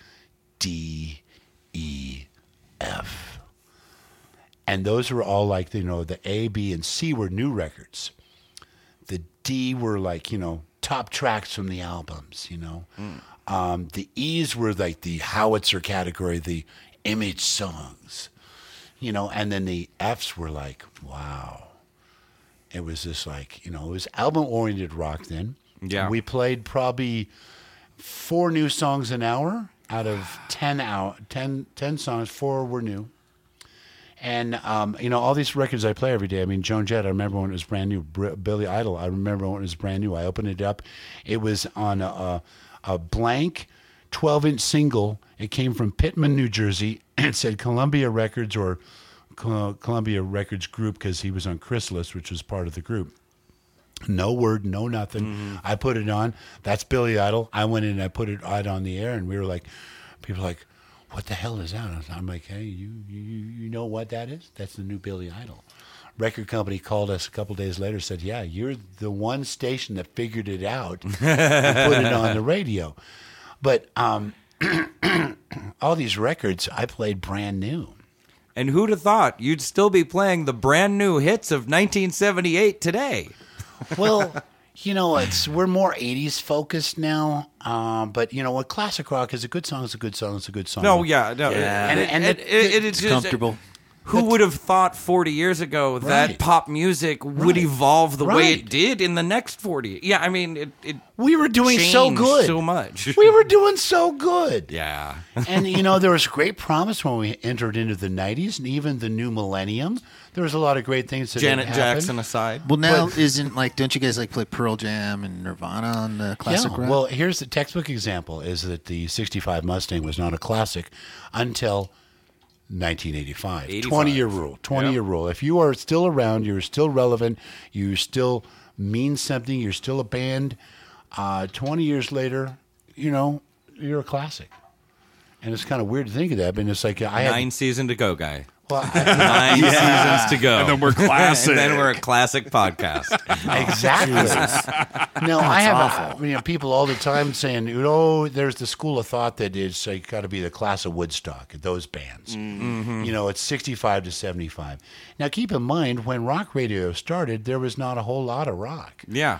D, E, F, and those were all like, you know, the A, B, and C were new records, the D were like, you know, top tracks from the albums, you know, mm. um, the E's were like the Howitzer category, the image songs, you know, and then the F's were like, wow. It was just like, you know, it was album-oriented rock then. Yeah. We played probably four new songs an hour out of ten, hour, ten, ten songs. Four were new. And, um, you know, all these records I play every day. I mean, Joan Jett, I remember when it was brand new. Br- Billy Idol, I remember when it was brand new. I opened it up. It was on a, a blank twelve-inch single. It came from Pittman, New Jersey, and it said Columbia Records or... Columbia Records group because he was on Chrysalis, which was part of the group. No word, no nothing. Mm-hmm. I put it on. That's Billy Idol. I went in and I put it out on the air, and we were like, people were like, what the hell is that? I'm like, hey, you you you know what that is? That's the new Billy Idol. Record company called us a couple days later, said, yeah, you're the one station that figured it out and put it on the radio. But um, all these records I played brand new. And who'd have thought you'd still be playing the brand new hits of nineteen seventy-eight today? Well, you know, it's we're more eighties focused now. Um, but, you know, what classic rock is a good song is a good song is a good song. No, yeah. no, yeah. And, and it, it, it, it, it's, it's just, comfortable. Who would have thought forty years ago that right. pop music would right. evolve the right. way it did in the next forty? Yeah, I mean, it, it we were doing so good, so much. We were doing so good. Yeah, and you know, there was great promise when we entered into the nineties and even the new millennium. There was a lot of great things. That Janet Jackson aside, well, now but, isn't like don't you guys like play Pearl Jam and Nirvana on the classic? Yeah. Rock? Well, here's the textbook example: is that the sixty-five Mustang was not a classic until nineteen eighty-five. twenty-year rule. twenty-year rule. If you are still around, you're still relevant, you still mean something, you're still a band, uh, twenty years later, you know, you're a classic. And it's kind of weird to think of that, but it's like... I Nine had, season to go, guy. Well, I, Nine yeah. seasons to go. And then we're classic. And then we're a classic podcast. Exactly. Now, That's I have a, you know, people all the time saying, you know, there's the school of thought that it's like, got to be the class of Woodstock, those bands. Mm-hmm. You know, it's sixty-five to seventy-five. Now, keep in mind, when rock radio started, there was not a whole lot of rock. Yeah.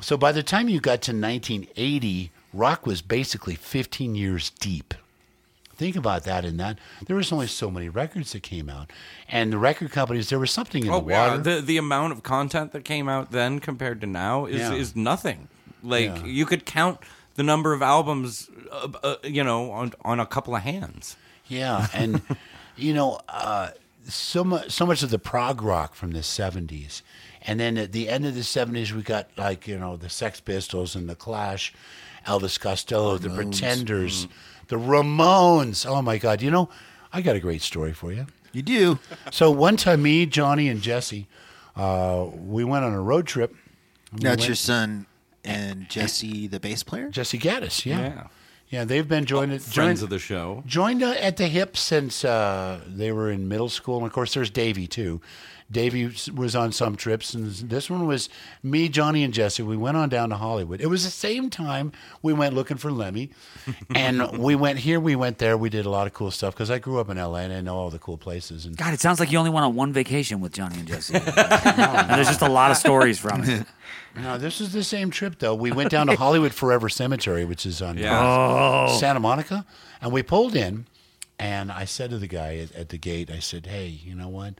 So by the time you got to nineteen eighty, rock was basically fifteen years deep. Think about that. In that, there was only so many records that came out, and the record companies, there was something in oh, the water. Yeah. The the amount of content that came out then compared to now is, yeah. is nothing. Like yeah. you could count the number of albums, uh, uh, you know, on on a couple of hands. Yeah, and you know, uh, so much so much of the prog rock from the seventies, and then at the end of the seventies, we got like you know the Sex Pistols and the Clash, Elvis Costello, Ramones. The Pretenders. Mm. The Ramones. Oh, my God. You know, I got a great story for you. You do? So one time, me, Johnny, and Jesse, uh, we went on a road trip. We That's went, your son and Jesse, the bass player? Jesse Gaddis, yeah. Yeah, yeah they've been joined, oh, friends joined, of the show. Joined at the hip since uh, they were in middle school. And, of course, there's Davey, too. Davey was on some trips, and this one was me, Johnny, and Jesse. We went on down to Hollywood. It was the same time we went looking for Lemmy, and we went here, we went there. We did a lot of cool stuff because I grew up in L A and I know all the cool places. And God, it sounds like you only went on one vacation with Johnny and Jesse. And there's just a lot of stories from it. No, this is the same trip, though. We went down to Hollywood Forever Cemetery, which is on yeah. oh. Santa Monica, and we pulled in, and I said to the guy at the gate, I said, hey, you know what?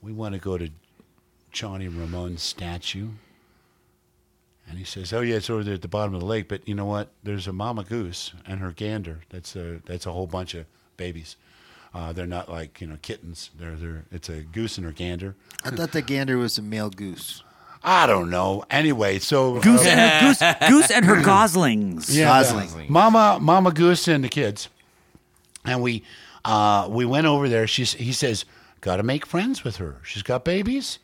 We want to go to Johnny Ramone's statue. And he says, oh, yeah, it's over there at the bottom of the lake. But you know what? There's a mama goose and her gander. That's a, that's a whole bunch of babies. Uh, they're not like, you know, kittens. They're, they're, it's a goose and her gander. I thought the gander was a male goose. I don't know. Anyway, so... Goose, uh, and, her, goose, goose and her goslings. Yeah, goslings. Uh, mama, mama goose and the kids. And we uh, we went over there. She's, he says... Got to make friends with her. She's got babies.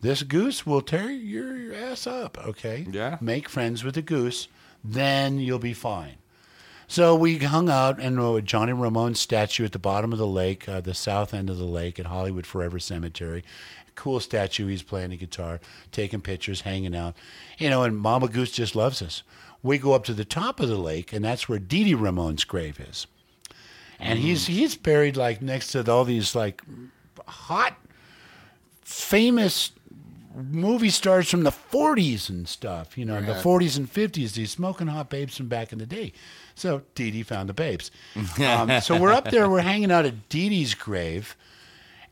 This goose will tear your, your ass up. Okay. Yeah. Make friends with the goose. Then you'll be fine. So we hung out and uh, Johnny Ramone's statue at the bottom of the lake, uh, the south end of the lake at Hollywood Forever Cemetery. Cool statue. He's playing the guitar, taking pictures, hanging out. You know, and Mama Goose just loves us. We go up to the top of the lake, and that's where Dee Dee Ramone's grave is. And mm. he's he's buried like next to all these like... hot, famous movie stars from the forties and stuff, you know, yeah. the forties and fifties, these smoking hot babes from back in the day. So Dee Dee found the babes. Um, so we're up there, we're hanging out at Dee Dee's grave,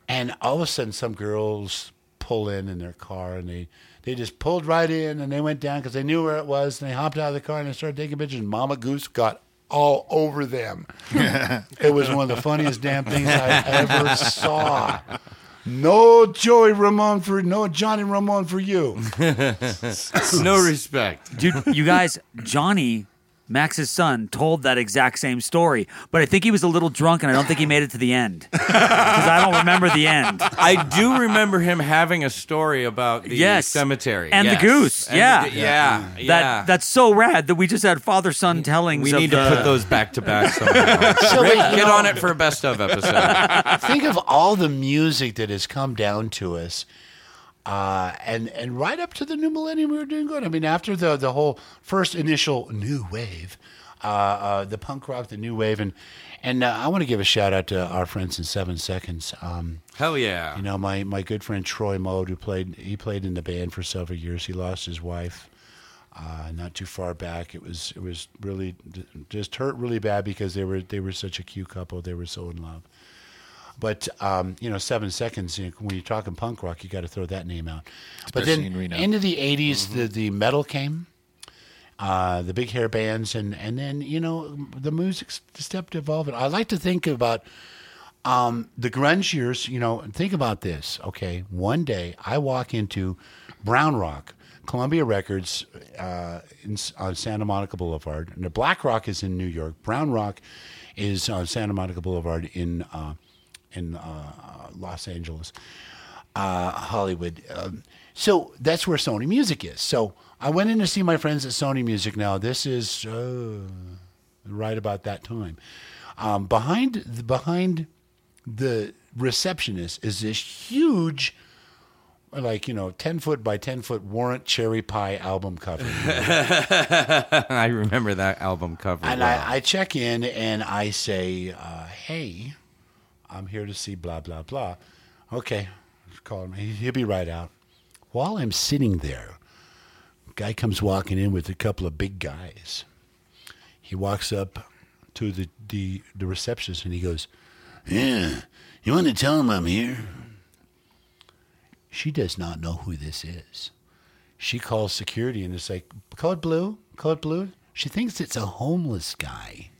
and all of a sudden some girls pull in in their car, and they, they just pulled right in, and they went down because they knew where it was, and they hopped out of the car, and they started taking pictures, and Mama Goose got all over them. It was one of the funniest damn things I ever saw. No Joey Ramone for no Johnny Ramone for you. No respect, dude. You guys, Johnny, Max's son, told that exact same story, but I think he was a little drunk, and I don't think he made it to the end because I don't remember the end. I do remember him having a story about the yes. cemetery and yes. the goose. And yeah, the, yeah, yeah. That, that's so rad that we just had father-son tellings. We of need the... to put those back to back somehow. So Rick, get know, on it for a best of episode. Think of all the music that has come down to us. Uh, and, and right up to the new millennium, we were doing good. I mean, after the the whole first initial new wave, uh, uh, the punk rock, the new wave, and and uh, I want to give a shout out to our friends in Seven Seconds. Um, Hell yeah! You know, my, my good friend Troy Mode, who played he played in the band for several years. He lost his wife uh, not too far back. It was it was really just hurt really bad because they were they were such a cute couple. They were so in love. But, um, you know, Seven Seconds, you know, when you're talking punk rock, you got to throw that name out. Especially but then into the eighties, mm-hmm. the, the metal came, uh, the big hair bands, and, and then, you know, the music stepped evolving. I like to think about um, the grunge years, you know, think about this, okay? One day I walk into Brown Rock, Columbia Records uh, in, on Santa Monica Boulevard, and the Black Rock is in New York. Brown Rock is on Santa Monica Boulevard in uh in uh, Los Angeles, uh, Hollywood. Um, so that's where Sony Music is. So I went in to see my friends at Sony Music. Now this is uh, right about that time. Um, behind the, behind the receptionist is this huge, like, you know, ten foot by ten foot Warrant Cherry Pie album cover. I remember that album cover. And wow. I, I check in and I say, uh, hey, I'm here to see blah, blah, blah. Okay, call him. He'll be right out. While I'm sitting there, a guy comes walking in with a couple of big guys. He walks up to the, the, the receptionist and he goes, yeah, you want to tell him I'm here? She does not know who this is. She calls security and it's like, code blue, code blue. She thinks it's a homeless guy.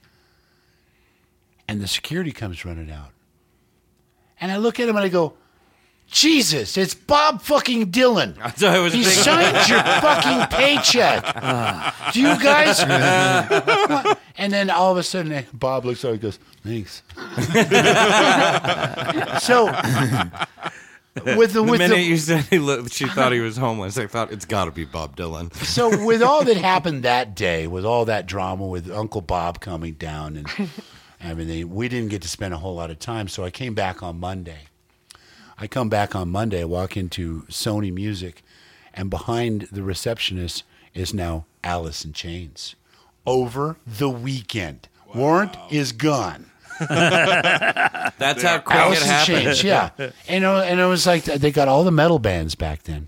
And the security comes running out. And I look at him and I go, Jesus, it's Bob fucking Dylan. I thought I was he thinking. Signed your fucking paycheck. Do you guys? And then all of a sudden, Bob looks over and goes, thanks. So... With the, the with minute the, you said he looked, she thought he was homeless, I thought it's got to be Bob Dylan. So with all that happened that day, with all that drama with Uncle Bob coming down, and I mean, they, we didn't get to spend a whole lot of time. So I came back on Monday. I come back on Monday, I walk into Sony Music, and behind the receptionist is now Alice in Chains. Over the weekend, wow. Warrant is gone. That's how quick Alice it happened. Changed, yeah, and uh, and it was like they got all the metal bands back then,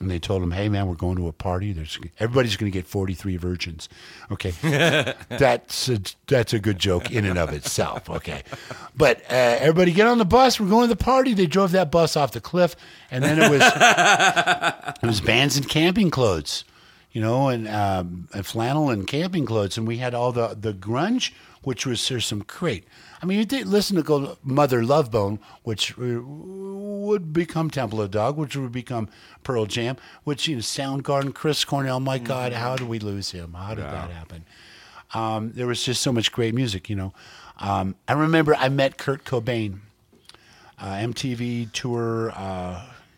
and they told them, "Hey, man, we're going to a party. There's everybody's going to get forty-three virgins." Okay, that's a, that's a good joke in and of itself. Okay, but uh, everybody get on the bus. We're going to the party. They drove that bus off the cliff, and then it was it was bands in camping clothes, you know, and, um, and flannel and camping clothes, and we had all the the grunge. Which was there's some great. I mean, you did listen to go Mother Love Bone, which would become Temple of Dog, which would become Pearl Jam, which, you know, Soundgarden, Chris Cornell. My God, how did we lose him? How did yeah. that happen? Um, there was just so much great music, you know. Um, I remember I met Kurt Cobain, uh, M T V tour.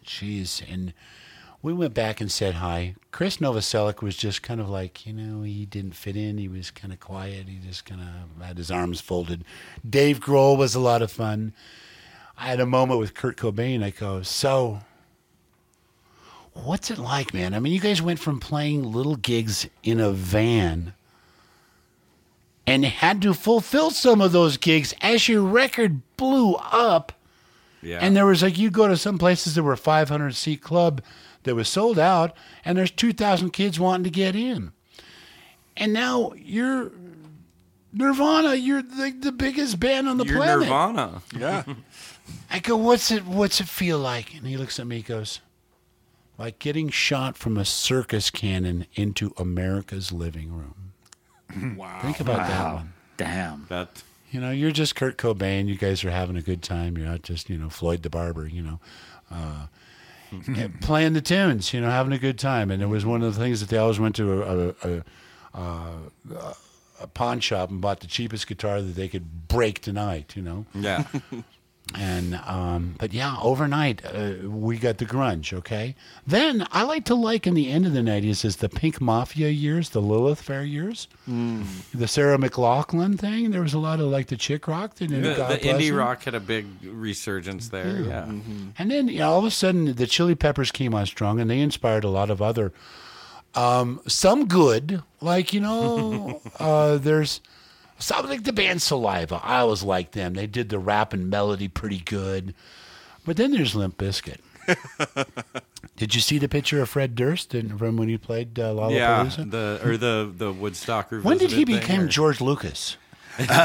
Jeez, uh, and we went back and said hi. Chris Novoselic was just kind of like, you know, he didn't fit in. He was kind of quiet. He just kind of had his arms folded. Dave Grohl was a lot of fun. I had a moment with Kurt Cobain. I go, so what's it like, man? I mean, you guys went from playing little gigs in a van and had to fulfill some of those gigs as your record blew up. Yeah. And there was like, you go to some places that were five hundred seat club that was sold out, and there's two thousand kids wanting to get in. And now you're Nirvana. You're the, the biggest band on the you're planet. You're Nirvana. Yeah. I go, what's it, what's it feel like? And he looks at me, he goes, like getting shot from a circus cannon into America's living room. Wow. Think about wow. that one. Damn. That. You know, you're just Kurt Cobain. You guys are having a good time. You're not just, you know, Floyd the Barber, you know. Uh, playing the tunes, you know, having a good time. And it was one of the things that they always went to a, a, a, a pawn shop and bought the cheapest guitar that they could break tonight, you know? Yeah. and um, But, yeah, overnight, uh, we got the grunge, okay? Then I like to liken the end of the nineties as the Pink Mafia years, the Lilith Fair years, mm. the Sarah McLachlan thing. There was a lot of, like, the chick rock. That the God the indie them. rock had a big resurgence there. Yeah. yeah. Mm-hmm. And then, you know, all of a sudden, the Chili Peppers came on strong, and they inspired a lot of other, um, some good, like, you know, uh, there's... So I like the band Saliva. I always liked them. They did the rap and melody pretty good. But then there's Limp Bizkit. Did you see the picture of Fred Durst in, from when he played uh, Lollapalooza? Yeah, the, or the, the Woodstock revisit. When did he become George Lucas? when, when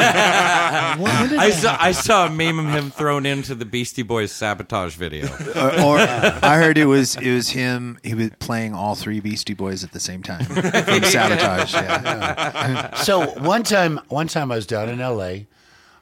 I, saw, I saw a meme of him thrown into the Beastie Boys Sabotage video. or, or I heard it was it was him. He was playing all three Beastie Boys at the same time. From Sabotage. Yeah. yeah. So one time, one time I was down in L A.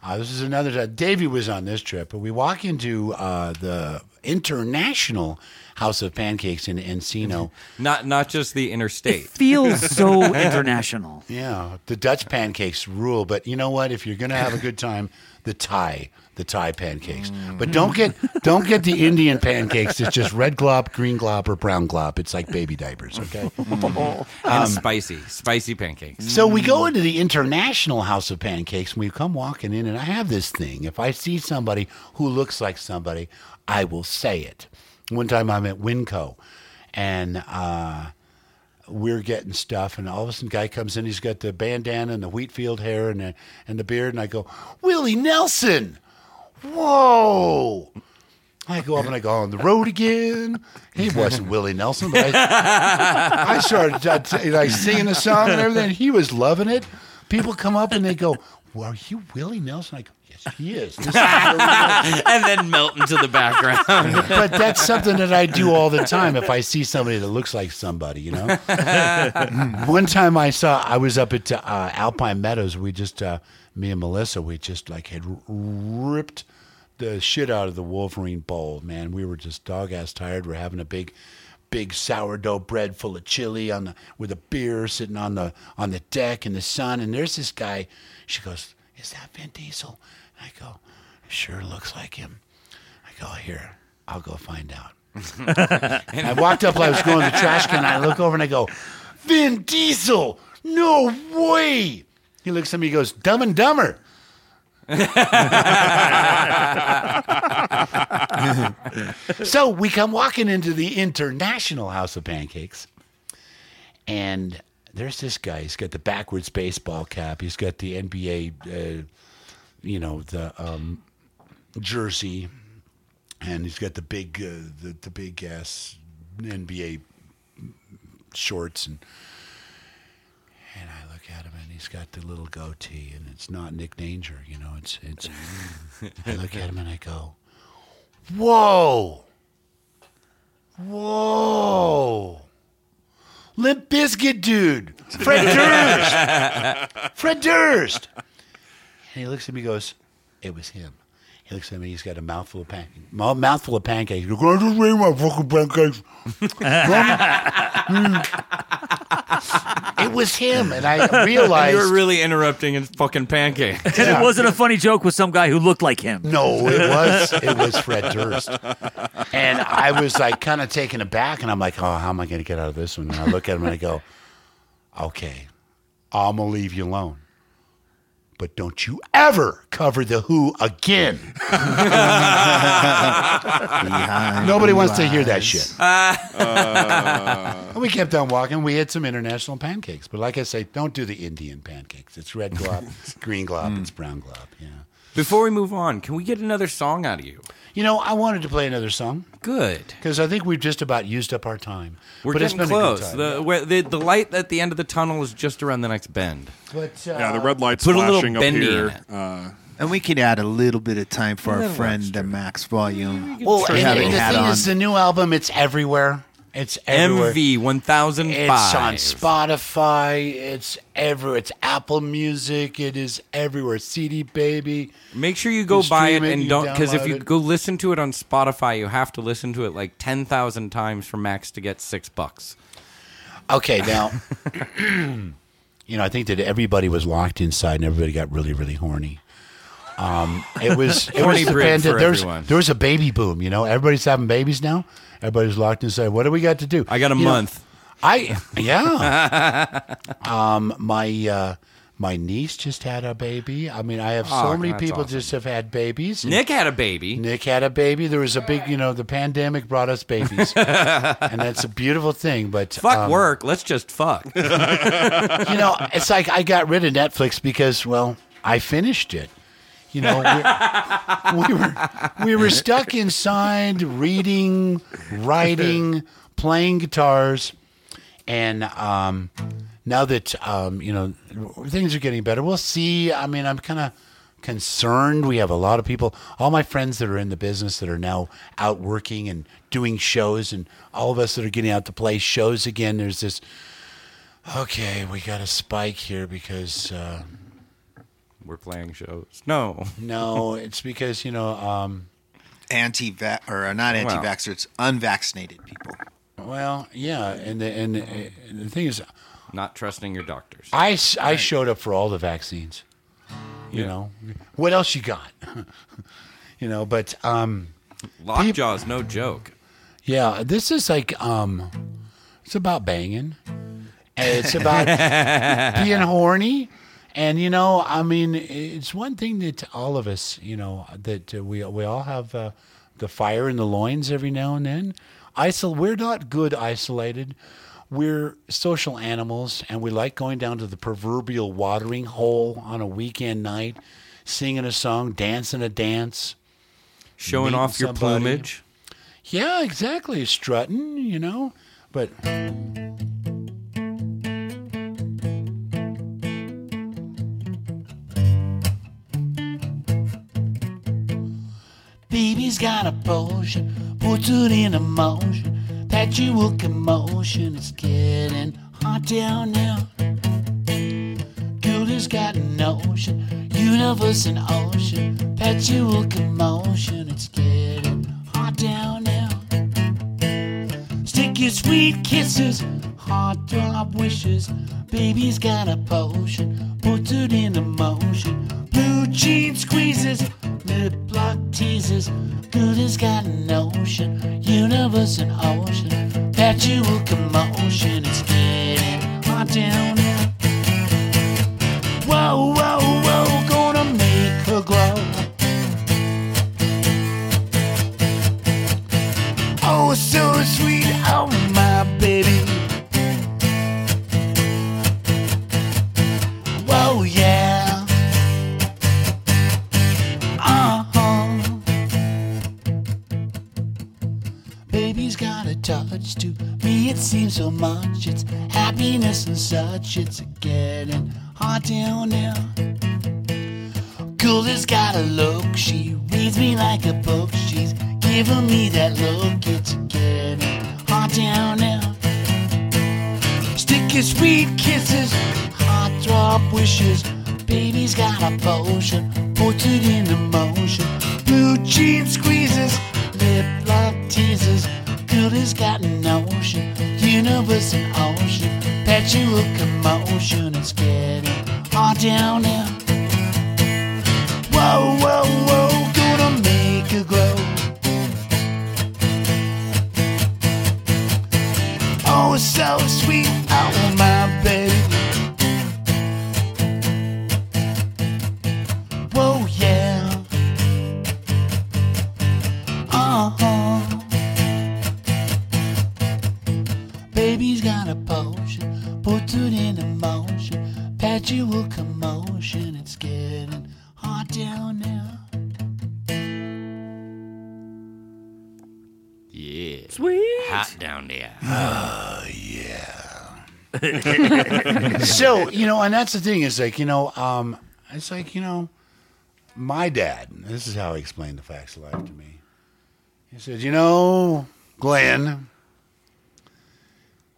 Uh, this is another time. Davey was on this trip, but we walk into uh, the International House of Pancakes in Encino. Not not just the interstate. It feels so international. Yeah, the Dutch pancakes rule, but you know what? If you're going to have a good time, the Thai, the Thai pancakes. Mm. But don't get don't get the Indian pancakes. It's just red glop, green glop, or brown glop. It's like baby diapers, okay? Mm. Um, and spicy, spicy pancakes. So we go into the International House of Pancakes, and we come walking in, and I have this thing. If I see somebody who looks like somebody, I will say it. One time I'm at Winco, and uh, we're getting stuff, and all of a sudden a guy comes in. He's got the bandana and the wheat field hair and the, and the beard, and I go, Willie Nelson! Whoa! I go up and I go on the road again. He wasn't Willie Nelson, but I, I started I, like singing a song and everything. He was loving it. People come up and they go, well, are you Willie Nelson? I go, yes, he is. This is and then melt into the background. But that's something that I do all the time if I see somebody that looks like somebody, you know? One time I saw, I was up at uh, Alpine Meadows. We just, uh, me and Melissa, we just like had ripped the shit out of the Wolverine Bowl, man. We were just dog-ass tired. We're having a big... big sourdough bread full of chili on the, with a beer sitting on the on the deck in the sun. And there's this guy. She goes, is that Vin Diesel? And I go, sure looks like him. I go, here, I'll go find out. And I walked up like I was going to the trash can. And I look over and I go, Vin Diesel, no way. He looks at me, he goes, Dumb and Dumber. So we come walking into the International House of Pancakes, and there's this guy. He's got the backwards baseball cap. He's got the N B A, uh, you know, the um, jersey, and he's got the big, uh, the, the big ass N B A shorts, and and I look at him, and he's got the little goatee, and it's not Nick Danger, you know. It's it's. I look at him and I go, whoa, whoa, Limp Bizkit dude, Fred Durst, Fred Durst. And he looks at me, and goes, it was him. He looks at me, he's got a mouthful of pancakes. Mouthful of pancakes. You're going to eat my fucking pancakes. It was him, and I realized... You were really interrupting his fucking pancake. And yeah. It wasn't a funny joke with some guy who looked like him. No, it was. It was Fred Durst. And I was like kind of taken aback, and I'm like, oh, how am I going to get out of this one? And I look at him, and I go, okay, I'm going to leave you alone. But don't you ever cover the Who again. Nobody wants to hear that shit. Uh, we kept on walking. We had some international pancakes. But like I say, don't do the Indian pancakes. It's red glop, green glop, mm. It's brown glop. Yeah. Before we move on, can we get another song out of you? You know, I wanted to play another song. Good. Because I think we've just about used up our time. We're but getting it's been close. The, where, the, the light at the end of the tunnel is just around the next bend. But, uh, yeah, the red light's flashing up here. Uh, and we could add a little bit of time for our friend, the max volume. Well, and, and, and the thing on. is, the new album, it's everywhere. It's everywhere. M V one thousand five. It's on Spotify. It's everywhere. It's Apple Music. It is everywhere. C D Baby. Make sure you go you buy it, it and don't, because if you it. go listen to it on Spotify, you have to listen to it like ten thousand times for Max to get six bucks. Okay, now, you know, I think that everybody was locked inside and everybody got really, really horny. Um, it was it was dependent. There was, there was a baby boom, you know. Everybody's having babies now. Everybody's locked inside. What do we got to do? I got a you month. Know, I yeah. um, my uh, my niece just had a baby. I mean, I have so oh, many people awesome. just have had babies. Nick had a baby. Nick had a baby. There was a big, you know, the pandemic brought us babies, and that's a beautiful thing. But fuck um, work. Let's just fuck. You know, it's like I got rid of Netflix because, well, I finished it. You know, we, we were we were stuck inside, reading, writing, playing guitars, and um, now that um, you know things are getting better, we'll see. I mean, I'm kind of concerned. We have a lot of people, all my friends that are in the business that are now out working and doing shows, and all of us that are getting out to play shows again. There's this, okay, we got a spike here because. Uh, We're playing shows. No. No, it's because, you know... Um, anti-vax... Or not anti-vaxxer, well, it's unvaccinated people. Well, yeah. And the, and the, and the thing is... Not trusting your doctors. I, I right. showed up for all the vaccines. you yeah. know. What else you got? You know, but um, Lockjaw's no joke. Yeah, this is like um, it's about banging. It's about being horny. And, you know, I mean, it's one thing that all of us, you know, that uh, we we all have uh, the fire in the loins every now and then. Isol- we're not good isolated. We're social animals, and we like going down to the proverbial watering hole on a weekend night, singing a song, dancing a dance. Showing off your somebody. plumage. Yeah, exactly. Strutting, you know. But... baby's got a potion, puts it in a motion, that you will commotion, it's getting hot down now. Gilda's got an ocean, universe and ocean, that you will commotion, it's getting hot down now. Stick your sweet kisses, heart throb wishes, baby's got a potion, puts it in a motion, blue jean squeezes, lip lock teases, Gilda's got an ocean, universe an ocean, that you will commotion, it's getting hot down now. Whoa, whoa, whoa, gonna make her glow. Oh, so sweet, oh my baby. Whoa, yeah. Touch to me, it seems so much. It's happiness and such. It's getting hot down now. Gilda's got a look. She reads me like a book. She's giving me that look. It's getting hot down now. Stick your sweet kisses, heart throb wishes. Baby's got a potion, puts it into motion. Blue jean squeezes, lip lock teases. Gilda's got an ocean, universe an ocean, that you will commotion, it's getting hot down now. Whoa, whoa, whoa, gonna make her glow. Oh, so sweet, oh my baby. Whoa, yeah. Uh-huh. Baby's got a potion, put it in a motion, that you will commotion, it's getting hot down now. Yeah. Sweet. Hot down there. Oh, yeah. So, you know, and that's the thing, is like, you know, um, it's like, you know, my dad, this is how he explained the facts of life to me. He said, you know, Glenn...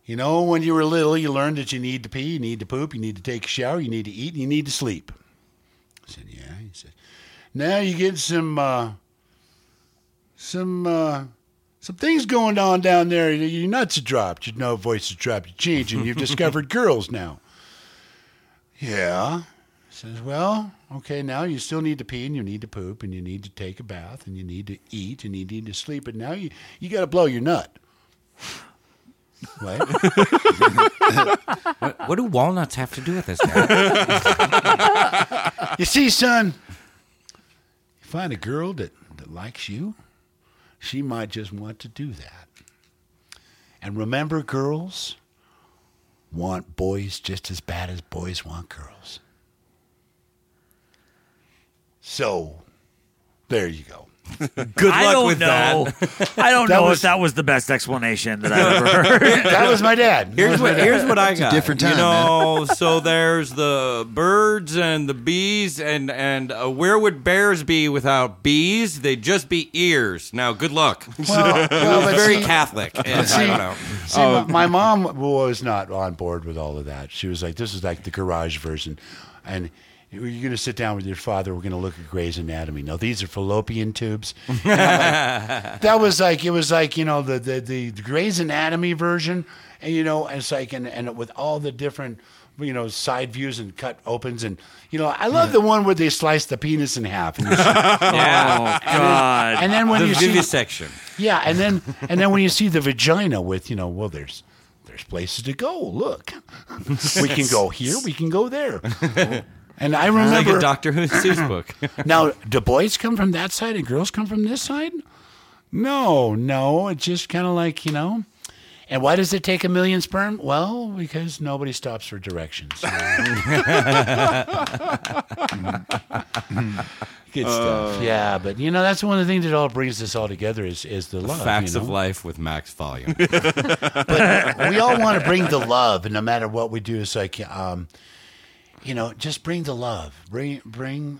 you know, when you were little, you learned that you need to pee, you need to poop, you need to take a shower, you need to eat, and you need to sleep. I said, yeah. He said, now you get some, uh, some, uh, some things going on down there. Your nuts are dropped, your no voice is dropped, you're changing, you've discovered girls now. Yeah. He says, well, okay, now you still need to pee, and you need to poop, and you need to take a bath, and you need to eat, and you need to sleep, but now you, you got to blow your nut. What? what? What do walnuts have to do with this now? You see, son, you find a girl that, that likes you, she might just want to do that. And remember, girls want boys just as bad as boys want girls. So, there you go. Good luck I don't with know. that. I don't that know was, if that was the best explanation that I've ever heard. That was my dad. Here's what, my dad. Here's what I got. It's a different time. You know, so there's the birds and the bees, and, and uh, where would bears be without bees? They'd just be ears. Now, good luck. Well, well, it's very see, Catholic. And, see, I don't know. See, oh. my, my mom was not on board with all of that. She was like, this is like the garage version. And... you're going to sit down with your father. We're going to look at Grey's Anatomy. No, these are fallopian tubes. Like, that was like, it was like, you know, the, the, the Grey's Anatomy version. And, you know, it's like, and, and with all the different you know, side views and cut opens. And, you know, I love yeah. the one where they slice the penis in half. And yeah. Oh, and God. Then, and then when the you see... The vivisection. Yeah, and then, and then when you see the vagina with, you know, well, there's... There's places to go. Look, we can go here. We can go there. And I remember like a Doctor Who's book. Now, do boys come from that side and girls come from this side? No, no. It's just kind of like, you know. And why does it take a million sperm? Well, because nobody stops for directions. Good stuff. Uh, yeah, but you know that's one of the things that all brings this all together is is the, the love. Facts you know? Of life with Max Volume. But we all want to bring the love, and no matter what we do, it's like, um, you know, just bring the love, bring bring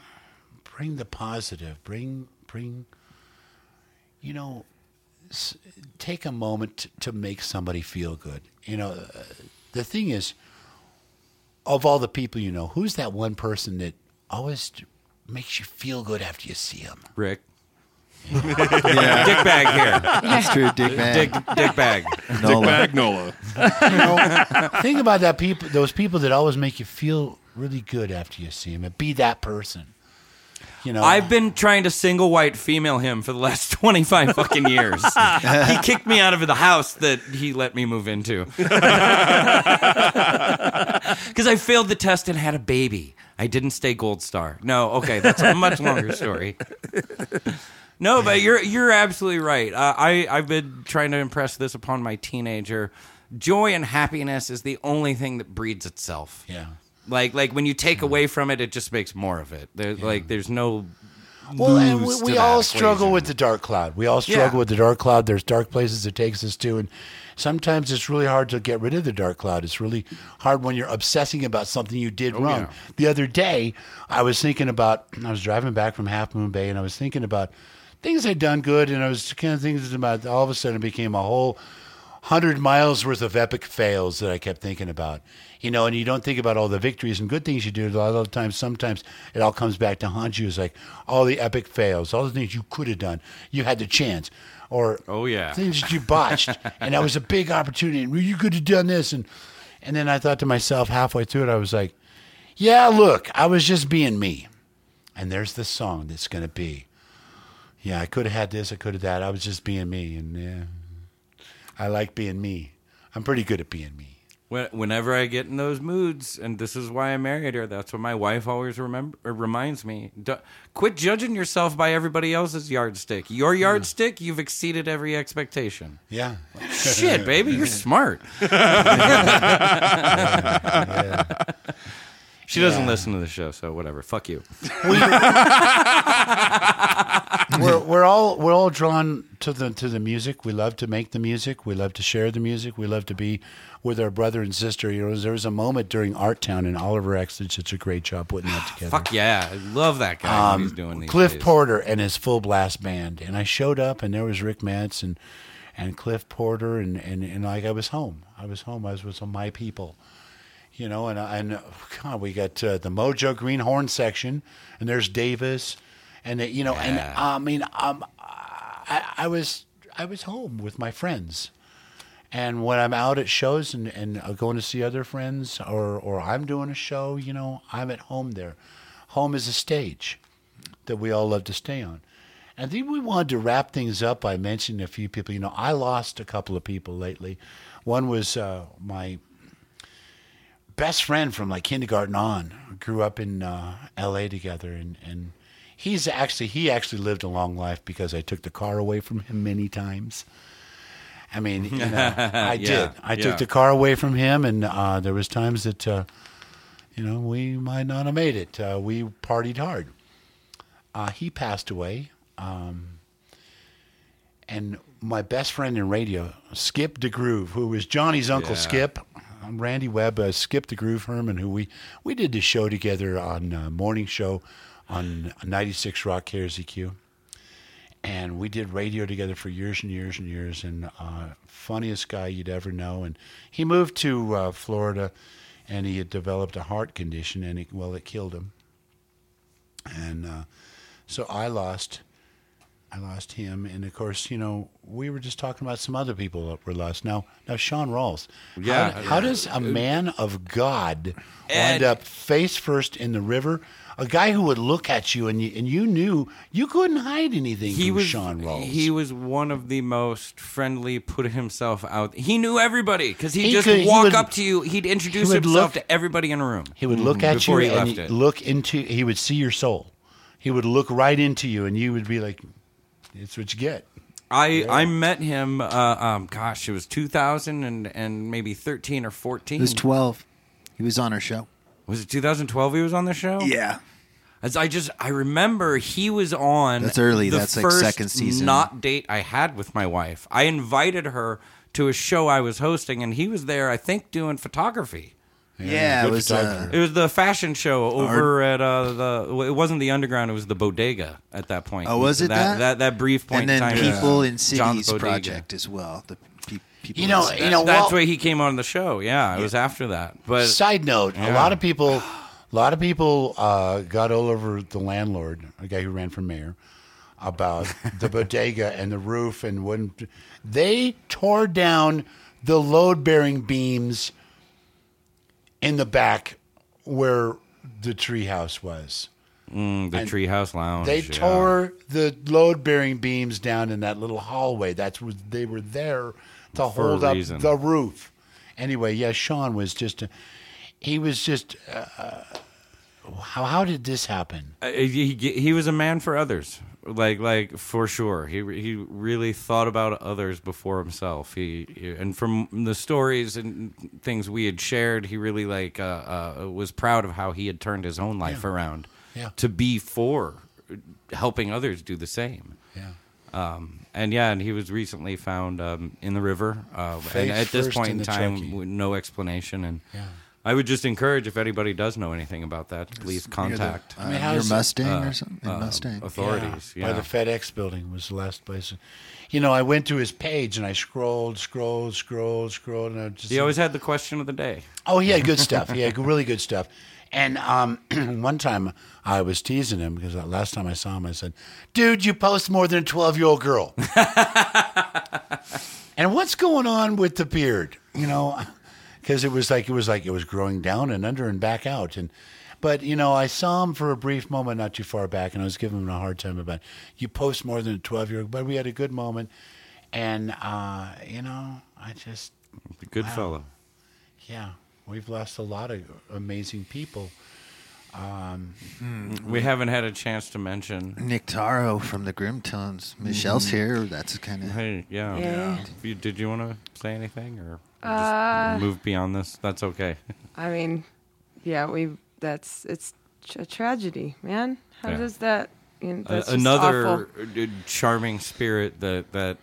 bring the positive, bring bring, you know, s- take a moment t- to make somebody feel good. You know, uh, the thing is, of all the people you know, who's that one person that always makes you feel good after you see him? Rick. Yeah. Yeah. Dick bag here. That's true. Dick bag. Dick, dick bag. Nola. Dick bag Nola. You know, think about that people. Those people that always make you feel really good after you see him, and be that person. You know, I've been trying to single white female him for the last twenty-five fucking years. He kicked me out of the house that he let me move into. Because I failed the test and had a baby. I didn't stay gold star. No, okay, that's a much longer story. No, but you're you're absolutely right. Uh, I, I've been trying to impress this upon my teenager. Joy and happiness is the only thing that breeds itself. Yeah. Like, like when you take away from it, it just makes more of it. There, yeah. Like, there's no. Well, and we, we all struggle equation. with the dark cloud. We all struggle yeah. with the dark cloud. There's dark places it takes us to, and sometimes it's really hard to get rid of the dark cloud. It's really hard when you're obsessing about something you did oh, wrong. Yeah. The other day, I was thinking about. I was driving back from Half Moon Bay, and I was thinking about things I'd done good, and I was kind of thinking about. All of a sudden, it became a whole hundred miles worth of epic fails that I kept thinking about. You know, and you don't think about all the victories and good things you do. A lot of the times, sometimes it all comes back to haunt you. It's like all the epic fails, all the things you could have done. You had the chance. Or oh, yeah. things that you botched. And that was a big opportunity. And you could have done this. And, and then I thought to myself halfway through it, I was like, yeah, look, I was just being me. And there's the song that's going to be. Yeah, I could have had this. I could have that. I was just being me. And yeah, I like being me. I'm pretty good at being me. Whenever I get in those moods, and this is why I married her, that's what my wife always remember, or reminds me. Don't, quit judging yourself by everybody else's yardstick. Your yardstick, you've exceeded every expectation. Yeah. Like, shit, baby, you're smart. Yeah. Yeah. She doesn't yeah. listen to the show, so whatever. Fuck you. we're we're all we're all drawn to the to the music. We love to make the music. We love to share the music. We love to be with our brother and sister. You know, there was a moment during Art Town, and Oliver actually did such a great job putting that together. Fuck yeah, I love that guy. Um, what he's doing these Cliff days. Porter and his full blast band, and I showed up, and there was Rick Matz and and Cliff Porter, and and, and like I was home. I was home. I was with some of my people. You know, and and God, we got uh, the Mojo Greenhorn section, and there's Davis, and the, you know, yeah. and I mean, um, I, I was I was home with my friends, and when I'm out at shows and and going to see other friends, or or I'm doing a show, you know, I'm at home there. Home is a stage that we all love to stay on, and then we wanted to wrap things up by mentioning a few people. You know, I lost a couple of people lately. One was uh, my best friend from like kindergarten on. Grew up in uh, L A together, and, and he's actually he actually lived a long life because I took the car away from him many times. I mean, you know, I yeah, did. I yeah. took the car away from him, and uh, there was times that uh, you know we might not have made it. Uh, we partied hard. Uh, he passed away, um, and my best friend in radio, Skip DeGroove, who was Johnny's uncle yeah. Skip. Randy Webb, uh, Skip the Groove Herman, who we, we did the show together on uh, morning show on ninety-six Rock K R Z Q. And we did radio together for years and years and years. And uh, funniest guy you'd ever know. And he moved to uh, Florida, and he had developed a heart condition, and it, well, it killed him. And uh, so I lost I lost him. And, of course, you know, we were just talking about some other people that were lost. Now, now Sean Rawls. Yeah. How, yeah. how does a man of God and, end up face first in the river? A guy who would look at you and you, and you knew you couldn't hide anything he from was, Sean Rawls. He was one of the most friendly, put himself out. He knew everybody because he'd he just could, walk he would, up to you. He'd introduce he himself look, to everybody in a room. He would look at you and he'd look into, he would see your soul. He would look right into you and you would be like, it's what you get. I, yeah. I met him, uh, um, gosh, it was two thousand and, and maybe thirteen or fourteen. It was twelve. He was on our show. Was it two thousand twelve he was on the show? Yeah. As I just, I remember he was on That's early. the That's first like second season. Not date I had with my wife. I invited her to a show I was hosting, and he was there, I think, doing photography. Yeah, yeah it was uh, it was the fashion show over art. at uh, the. It wasn't the Underground; it was the Bodega at that point. Oh, was it that that that, that brief point? And then time People in Cities project as well. The pe- people, you know, you know, that's well, why he came on the show. Yeah, it yeah. was after that. But side note: yeah. a lot of people, a lot of people uh, got all over the landlord, a guy who ran for mayor, about the bodega and the roof and wouldn't. They tore down the load-bearing beams in the back where the treehouse was. Mm, the treehouse lounge. They yeah. tore the load-bearing beams down in that little hallway. That's where they were there to For hold up reason. the roof. Anyway, yeah, Sean was just... A, he was just... Uh, how, how did this happen? Uh, he, he was a man for others. Like, like for sure, he he really thought about others before himself. He, he and from the stories and things we had shared, he really like uh, uh, was proud of how he had turned his own life yeah. around yeah. to be for helping others do the same. Yeah, um, and yeah, and he was recently found um, in the river. Uh, and at this point in, in time, Truckee. no explanation and. Yeah. I would just encourage if anybody does know anything about that, please contact. The, uh, I mean, your Mustang uh, or something? Uh, Mustang. Authorities. Yeah. Yeah. By the FedEx building was the last place. You know, I went to his page and I scrolled, scrolled, scrolled, scrolled. And I just, he always had the question of the day. Oh, he had good stuff. He had really good stuff. And um, one time I was teasing him because last time I saw him, I said, dude, you post more than a twelve-year-old girl. And what's going on with the beard? You know... Because it was like it was like it was growing down and under and back out, and but you know I saw him for a brief moment not too far back, and I was giving him a hard time about you post more than a twelve-year-old. But we had a good moment, and uh, you know I just good wow. fellow. Yeah, we've lost a lot of amazing people. Um, we haven't had a chance to mention Nick Taro from the Grim Tones. Michelle's mm-hmm. here. That's kind of hey, yeah. yeah. yeah. Did you want to say anything or uh, just move beyond this? That's okay. I mean, yeah, we. That's it's a tragedy, man. How yeah. does that? You know, that's uh, another awful. charming spirit that that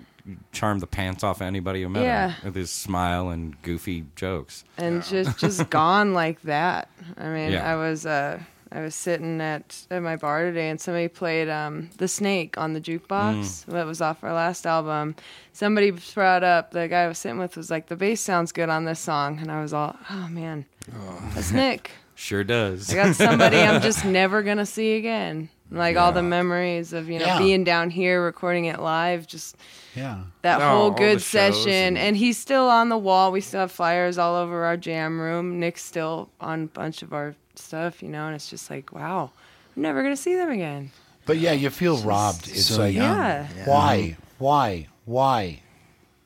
charmed the pants off anybody who met yeah. him with his smile and goofy jokes, and yeah. just just gone like that. I mean, yeah. I was uh, I was sitting at, at my bar today, and somebody played um, The Snake on the jukebox. Mm. That was off our last album. Somebody brought up, the guy I was sitting with was like, the bass sounds good on this song. And I was all, oh, man, oh. that's Nick. Sure does. I got somebody I'm just never going to see again. Like yeah. all the memories of, you know, yeah. being down here, recording it live, just yeah. that oh, whole good session. And... and he's still on the wall. We still have flyers all over our jam room. Nick's still on a bunch of our stuff, you know, and it's just like, wow, I'm never going to see them again. But yeah, you feel just robbed. It's so like, yeah. yeah. why? Why? Why?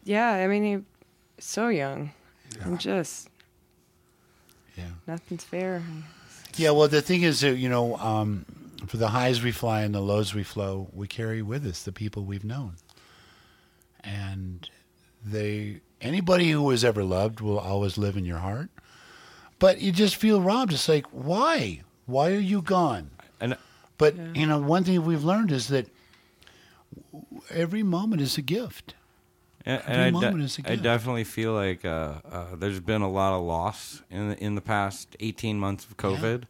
Yeah, I mean, he's so young. Yeah. I'm just, yeah, nothing's fair. Yeah, well, the thing is, that, you know, um, for the highs we fly and the lows we flow, we carry with us the people we've known. And they anybody who was ever loved will always live in your heart. But you just feel robbed. It's like, why? Why are you gone? And But, yeah. you know, one thing we've learned is that every moment is a gift. And, every and moment de- is a gift. I definitely feel like uh, uh, there's been a lot of loss in the, in the past eighteen months of COVID. Yeah.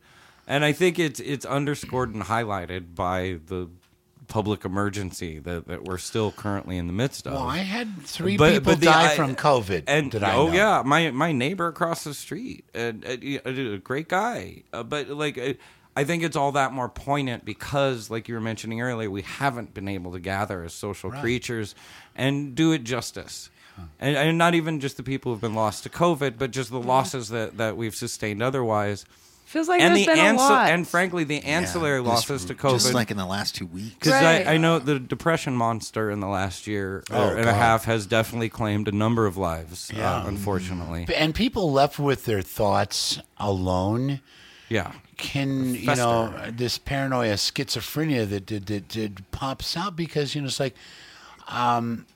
And I think it's it's underscored and highlighted by the public emergency that, that we're still currently in the midst of. Well, I had three but, people but the, die I, from COVID. And did I oh know. yeah, my my neighbor across the street, a, a, a great guy, uh, but like. Uh, I think it's all that more poignant because, like you were mentioning earlier, we haven't been able to gather as social right. creatures and do it justice. Huh. And, and not even just the people who've been lost to COVID, but just the yeah. losses that, that we've sustained otherwise. Feels like and there's the been ans- a lot. And frankly, the ancillary yeah, losses to COVID. Just like in the last two weeks. Because right. I, I know the depression monster in the last year oh, and God. a half has definitely claimed a number of lives, yeah. uh, unfortunately. And people left with their thoughts alone. Yeah. Can, Fester. you know, this paranoia, schizophrenia that did, did, did pops out because, you know, it's like... Um,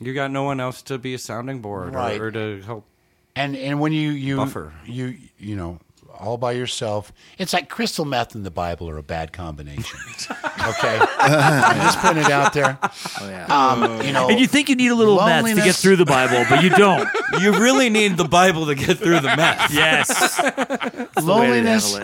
you got no one else to be a sounding board right. or, or to help And and when you, you buffer. You, you know... all by yourself. It's like crystal meth and the Bible are a bad combination. Okay? I just put it out there. Oh, yeah. um, you know, and you think you need a little meth to get through the Bible, but you don't. You really need the Bible to get through the meth. Yes. Loneliness,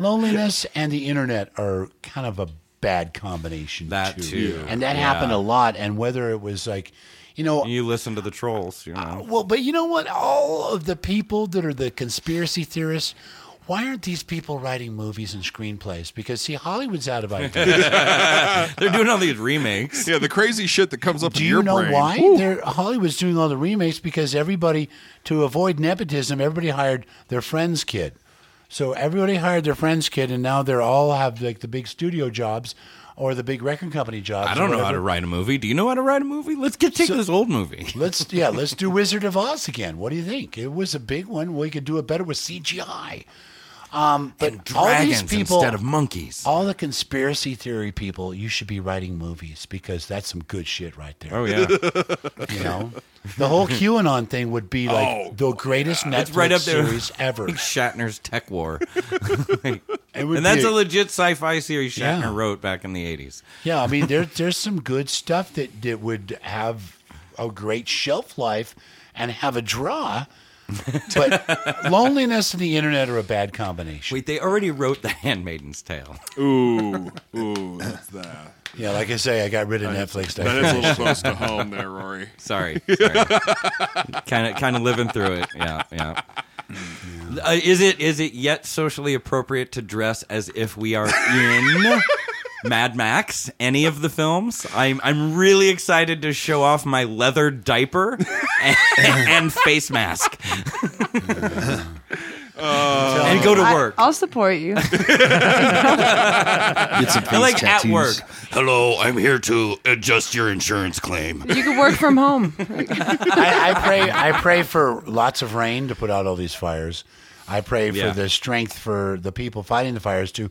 loneliness and the internet are kind of a bad combination. That too. too. And that yeah. happened a lot. And whether it was like, you know, you listen to the trolls. You know. Uh, well, but you know what? All of the people that are the conspiracy theorists, why aren't these people writing movies and screenplays? Because, see, Hollywood's out of ideas. They're doing all these remakes. Yeah, the crazy shit that comes up Do in your brain. Do you know why? They're, Hollywood's doing all the remakes because everybody, to avoid nepotism, everybody hired their friend's kid. So everybody hired their friend's kid, and now they're all have like the big studio jobs or the big record company jobs. I don't know how to write a movie. Do you know how to write a movie? Let's get take so, this old movie. let's yeah, let's do Wizard of Oz again. What do you think? It was a big one. We could do it better with C G I. Um, but and dragons all these people, instead of monkeys. All the conspiracy theory people, you should be writing movies because that's some good shit right there. Oh, yeah. You know? The whole QAnon thing would be like oh, the greatest yeah. Netflix it's right up there. series ever. Shatner's Tech War. like, and that's a, a legit sci-fi series Shatner yeah. wrote back in the eighties. Yeah, I mean, there, there's some good stuff that, that would have a great shelf life and have a draw. But loneliness and the internet are a bad combination. Wait, they already wrote The Handmaid's Tale. Ooh, ooh, that's that. Yeah, like I say, I got rid of that Netflix. Is, that is a little close to home there, Rory. Sorry. Kind of kind of living through it. Yeah, yeah. yeah. Uh, is it is it yet socially appropriate to dress as if we are in... Mad Max, any of the films. I'm I'm really excited to show off my leather diaper and, and face mask. Uh, and go to work. I, I'll support you. Get some face like tattoos. At work. Hello, I'm here to adjust your insurance claim. You can work from home. I, I pray I pray for lots of rain to put out all these fires. I pray yeah. for the strength for the people fighting the fires to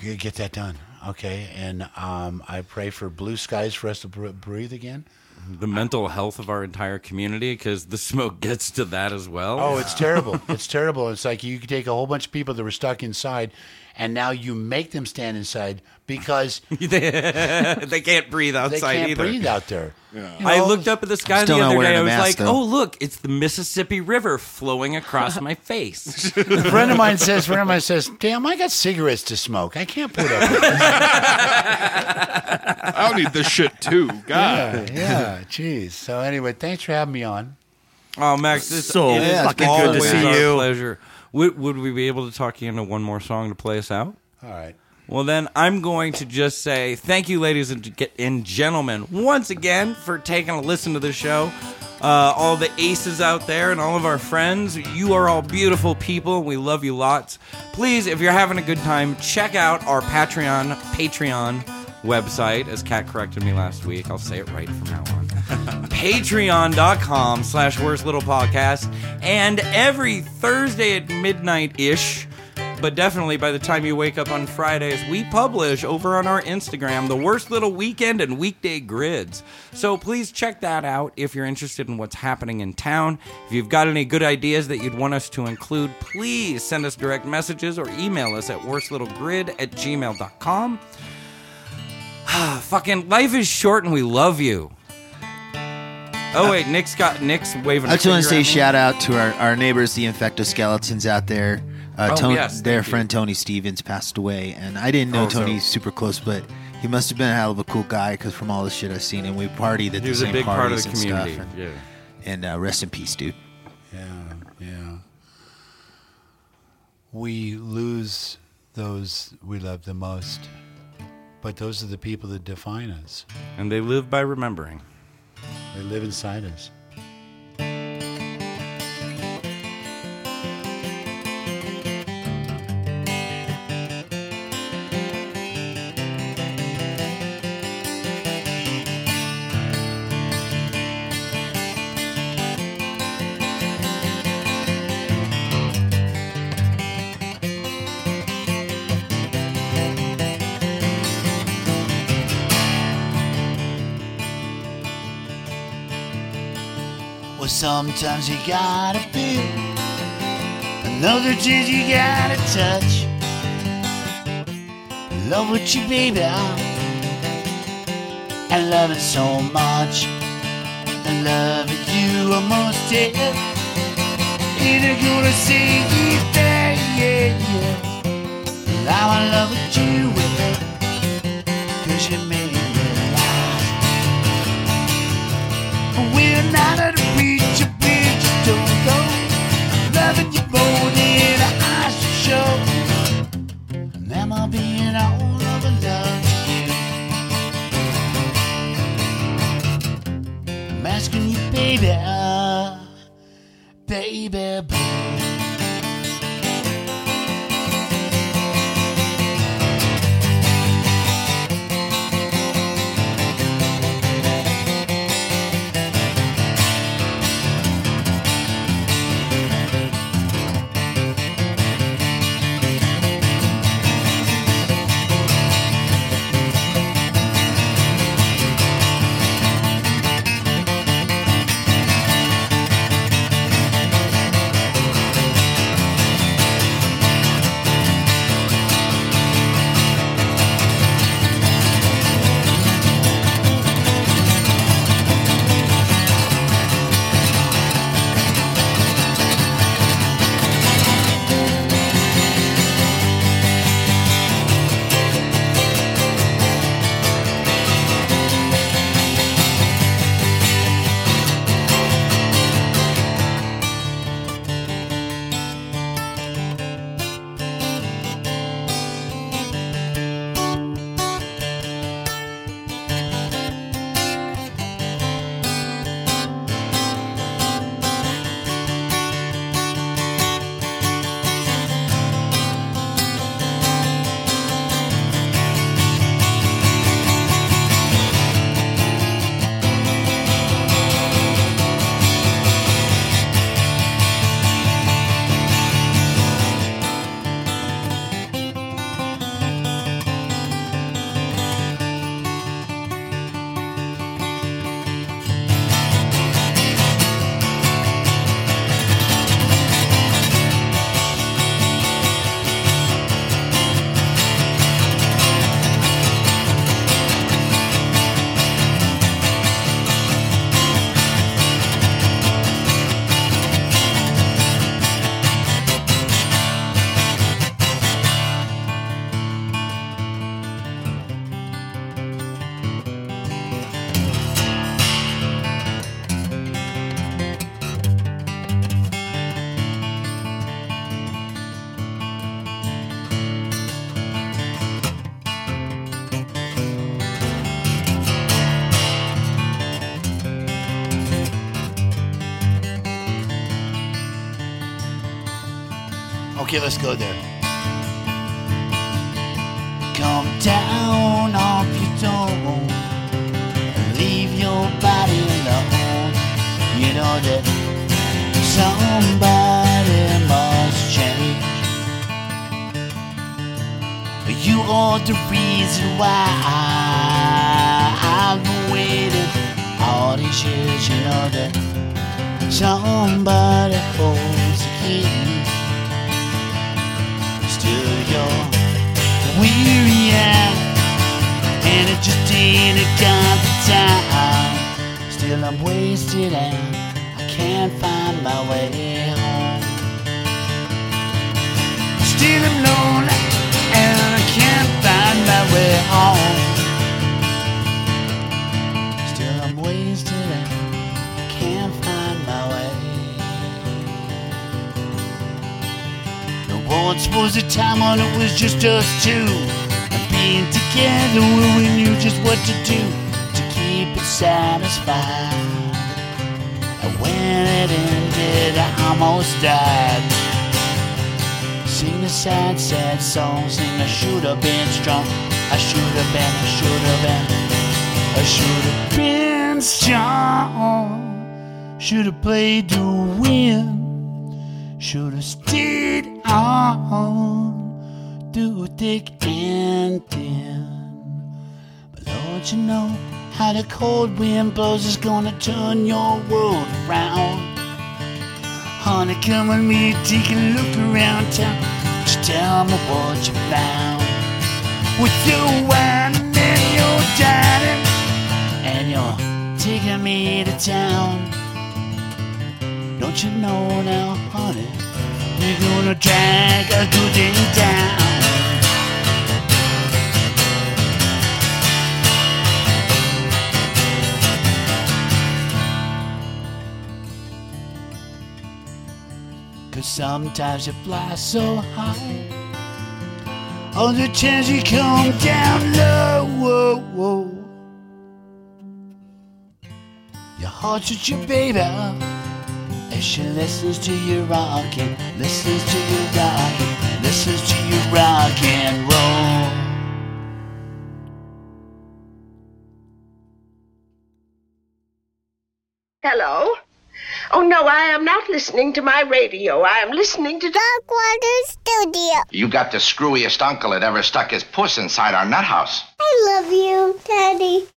get that done. Okay, and um, I pray for blue skies for us to br- breathe again. The mental health of our entire community, because the smoke gets to that as well. Oh, it's terrible. It's terrible. It's like you take a whole bunch of people that were stuck inside, and now you make them stand inside because... they can't breathe outside they can't either. Breathe out there. Yeah. You know, I looked up at the sky the other day. I was like, though. oh, look, it's the Mississippi River flowing across my face. A friend of mine says, friend of mine says, damn, I got cigarettes to smoke. I can't put up with this. I'll need this shit too. God. Yeah, yeah. Jeez. So anyway, thanks for having me on. Oh, Max, it's so it is fucking good to see you. Pleasure. Would, would we be able to talk you into one more song to play us out? All right. Well, then I'm going to just say thank you, ladies and gentlemen, once again for taking a listen to the show. Uh, all the aces out there and all of our friends, you are all beautiful people. We love you lots. Please, if you're having a good time, check out our Patreon, Patreon website, as Kat corrected me last week. I'll say it right from now on. Patreon.com slash Worst Little Podcast. And every Thursday at midnight-ish, but definitely by the time you wake up on Fridays, we publish over on our Instagram the Worst Little Weekend and Weekday Grids. So please check that out if you're interested in what's happening in town. If you've got any good ideas that you'd want us to include, please send us direct messages or email us at worstlittlegrid at gmail dot com. Fucking life is short and we love you. Oh, wait, Nick's got Nick's waving. I just want to say shout out to our, our neighbors, the Infectoskeletons out there. Uh, oh, Tony, yes, their friend you. Tony Stevens passed away, and I didn't know oh, Tony so. super close, but he must have been a hell of a cool guy because from all the shit I've seen, and we partied at he the same parties part of the and community. stuff. And, yeah. and uh, rest in peace, dude. Yeah, yeah. We lose those we love the most. But those are the people that define us. And they live by remembering. They live inside us. Sometimes you gotta feel, and other days you gotta touch. Love with you, baby, I love it so much. I love it, you almost did. Either gonna say it there, yeah, yeah. Now I love it, you will, 'cause you made me laugh. We're not at baby, uh, baby, baby. Okay, let's go there. Come down off your throne and leave your body alone. You know that somebody must change. You are the reason why I've been waiting all these years. You know that somebody holds the key weary out, and it just didn't come to time. Still I'm wasted and I can't find my way home. Still I'm lonely and I can't find my way home. Still I'm wasted and I can't find my way. No one Once was a time when it was just us two, and being together when we knew just what to do to keep it satisfied. And when it ended, I almost died. Sing the sad, sad song, sing I should have been strong. I should have been, I should have been, I should have been strong. Should have played to win. Should have stayed on through thick and thin. But Lord, you know how the cold wind blows is gonna turn your world around. Honey, come with me, take a look around town. Just tell me what you found. With your whining and your dining, and you're taking me to town. Don't you know now, honey, you're gonna drag a good thing down. Cause sometimes you fly so high, all the chance you come down low, whoa, whoa. Your heart's with your baby. She listens to you rockin', listens to you rockin', listens to you rock and roll. Hello? Oh no, I am not listening to my radio. I am listening to Dark Water Studio. You got the screwiest uncle that ever stuck his puss inside our nut house. I love you, Daddy.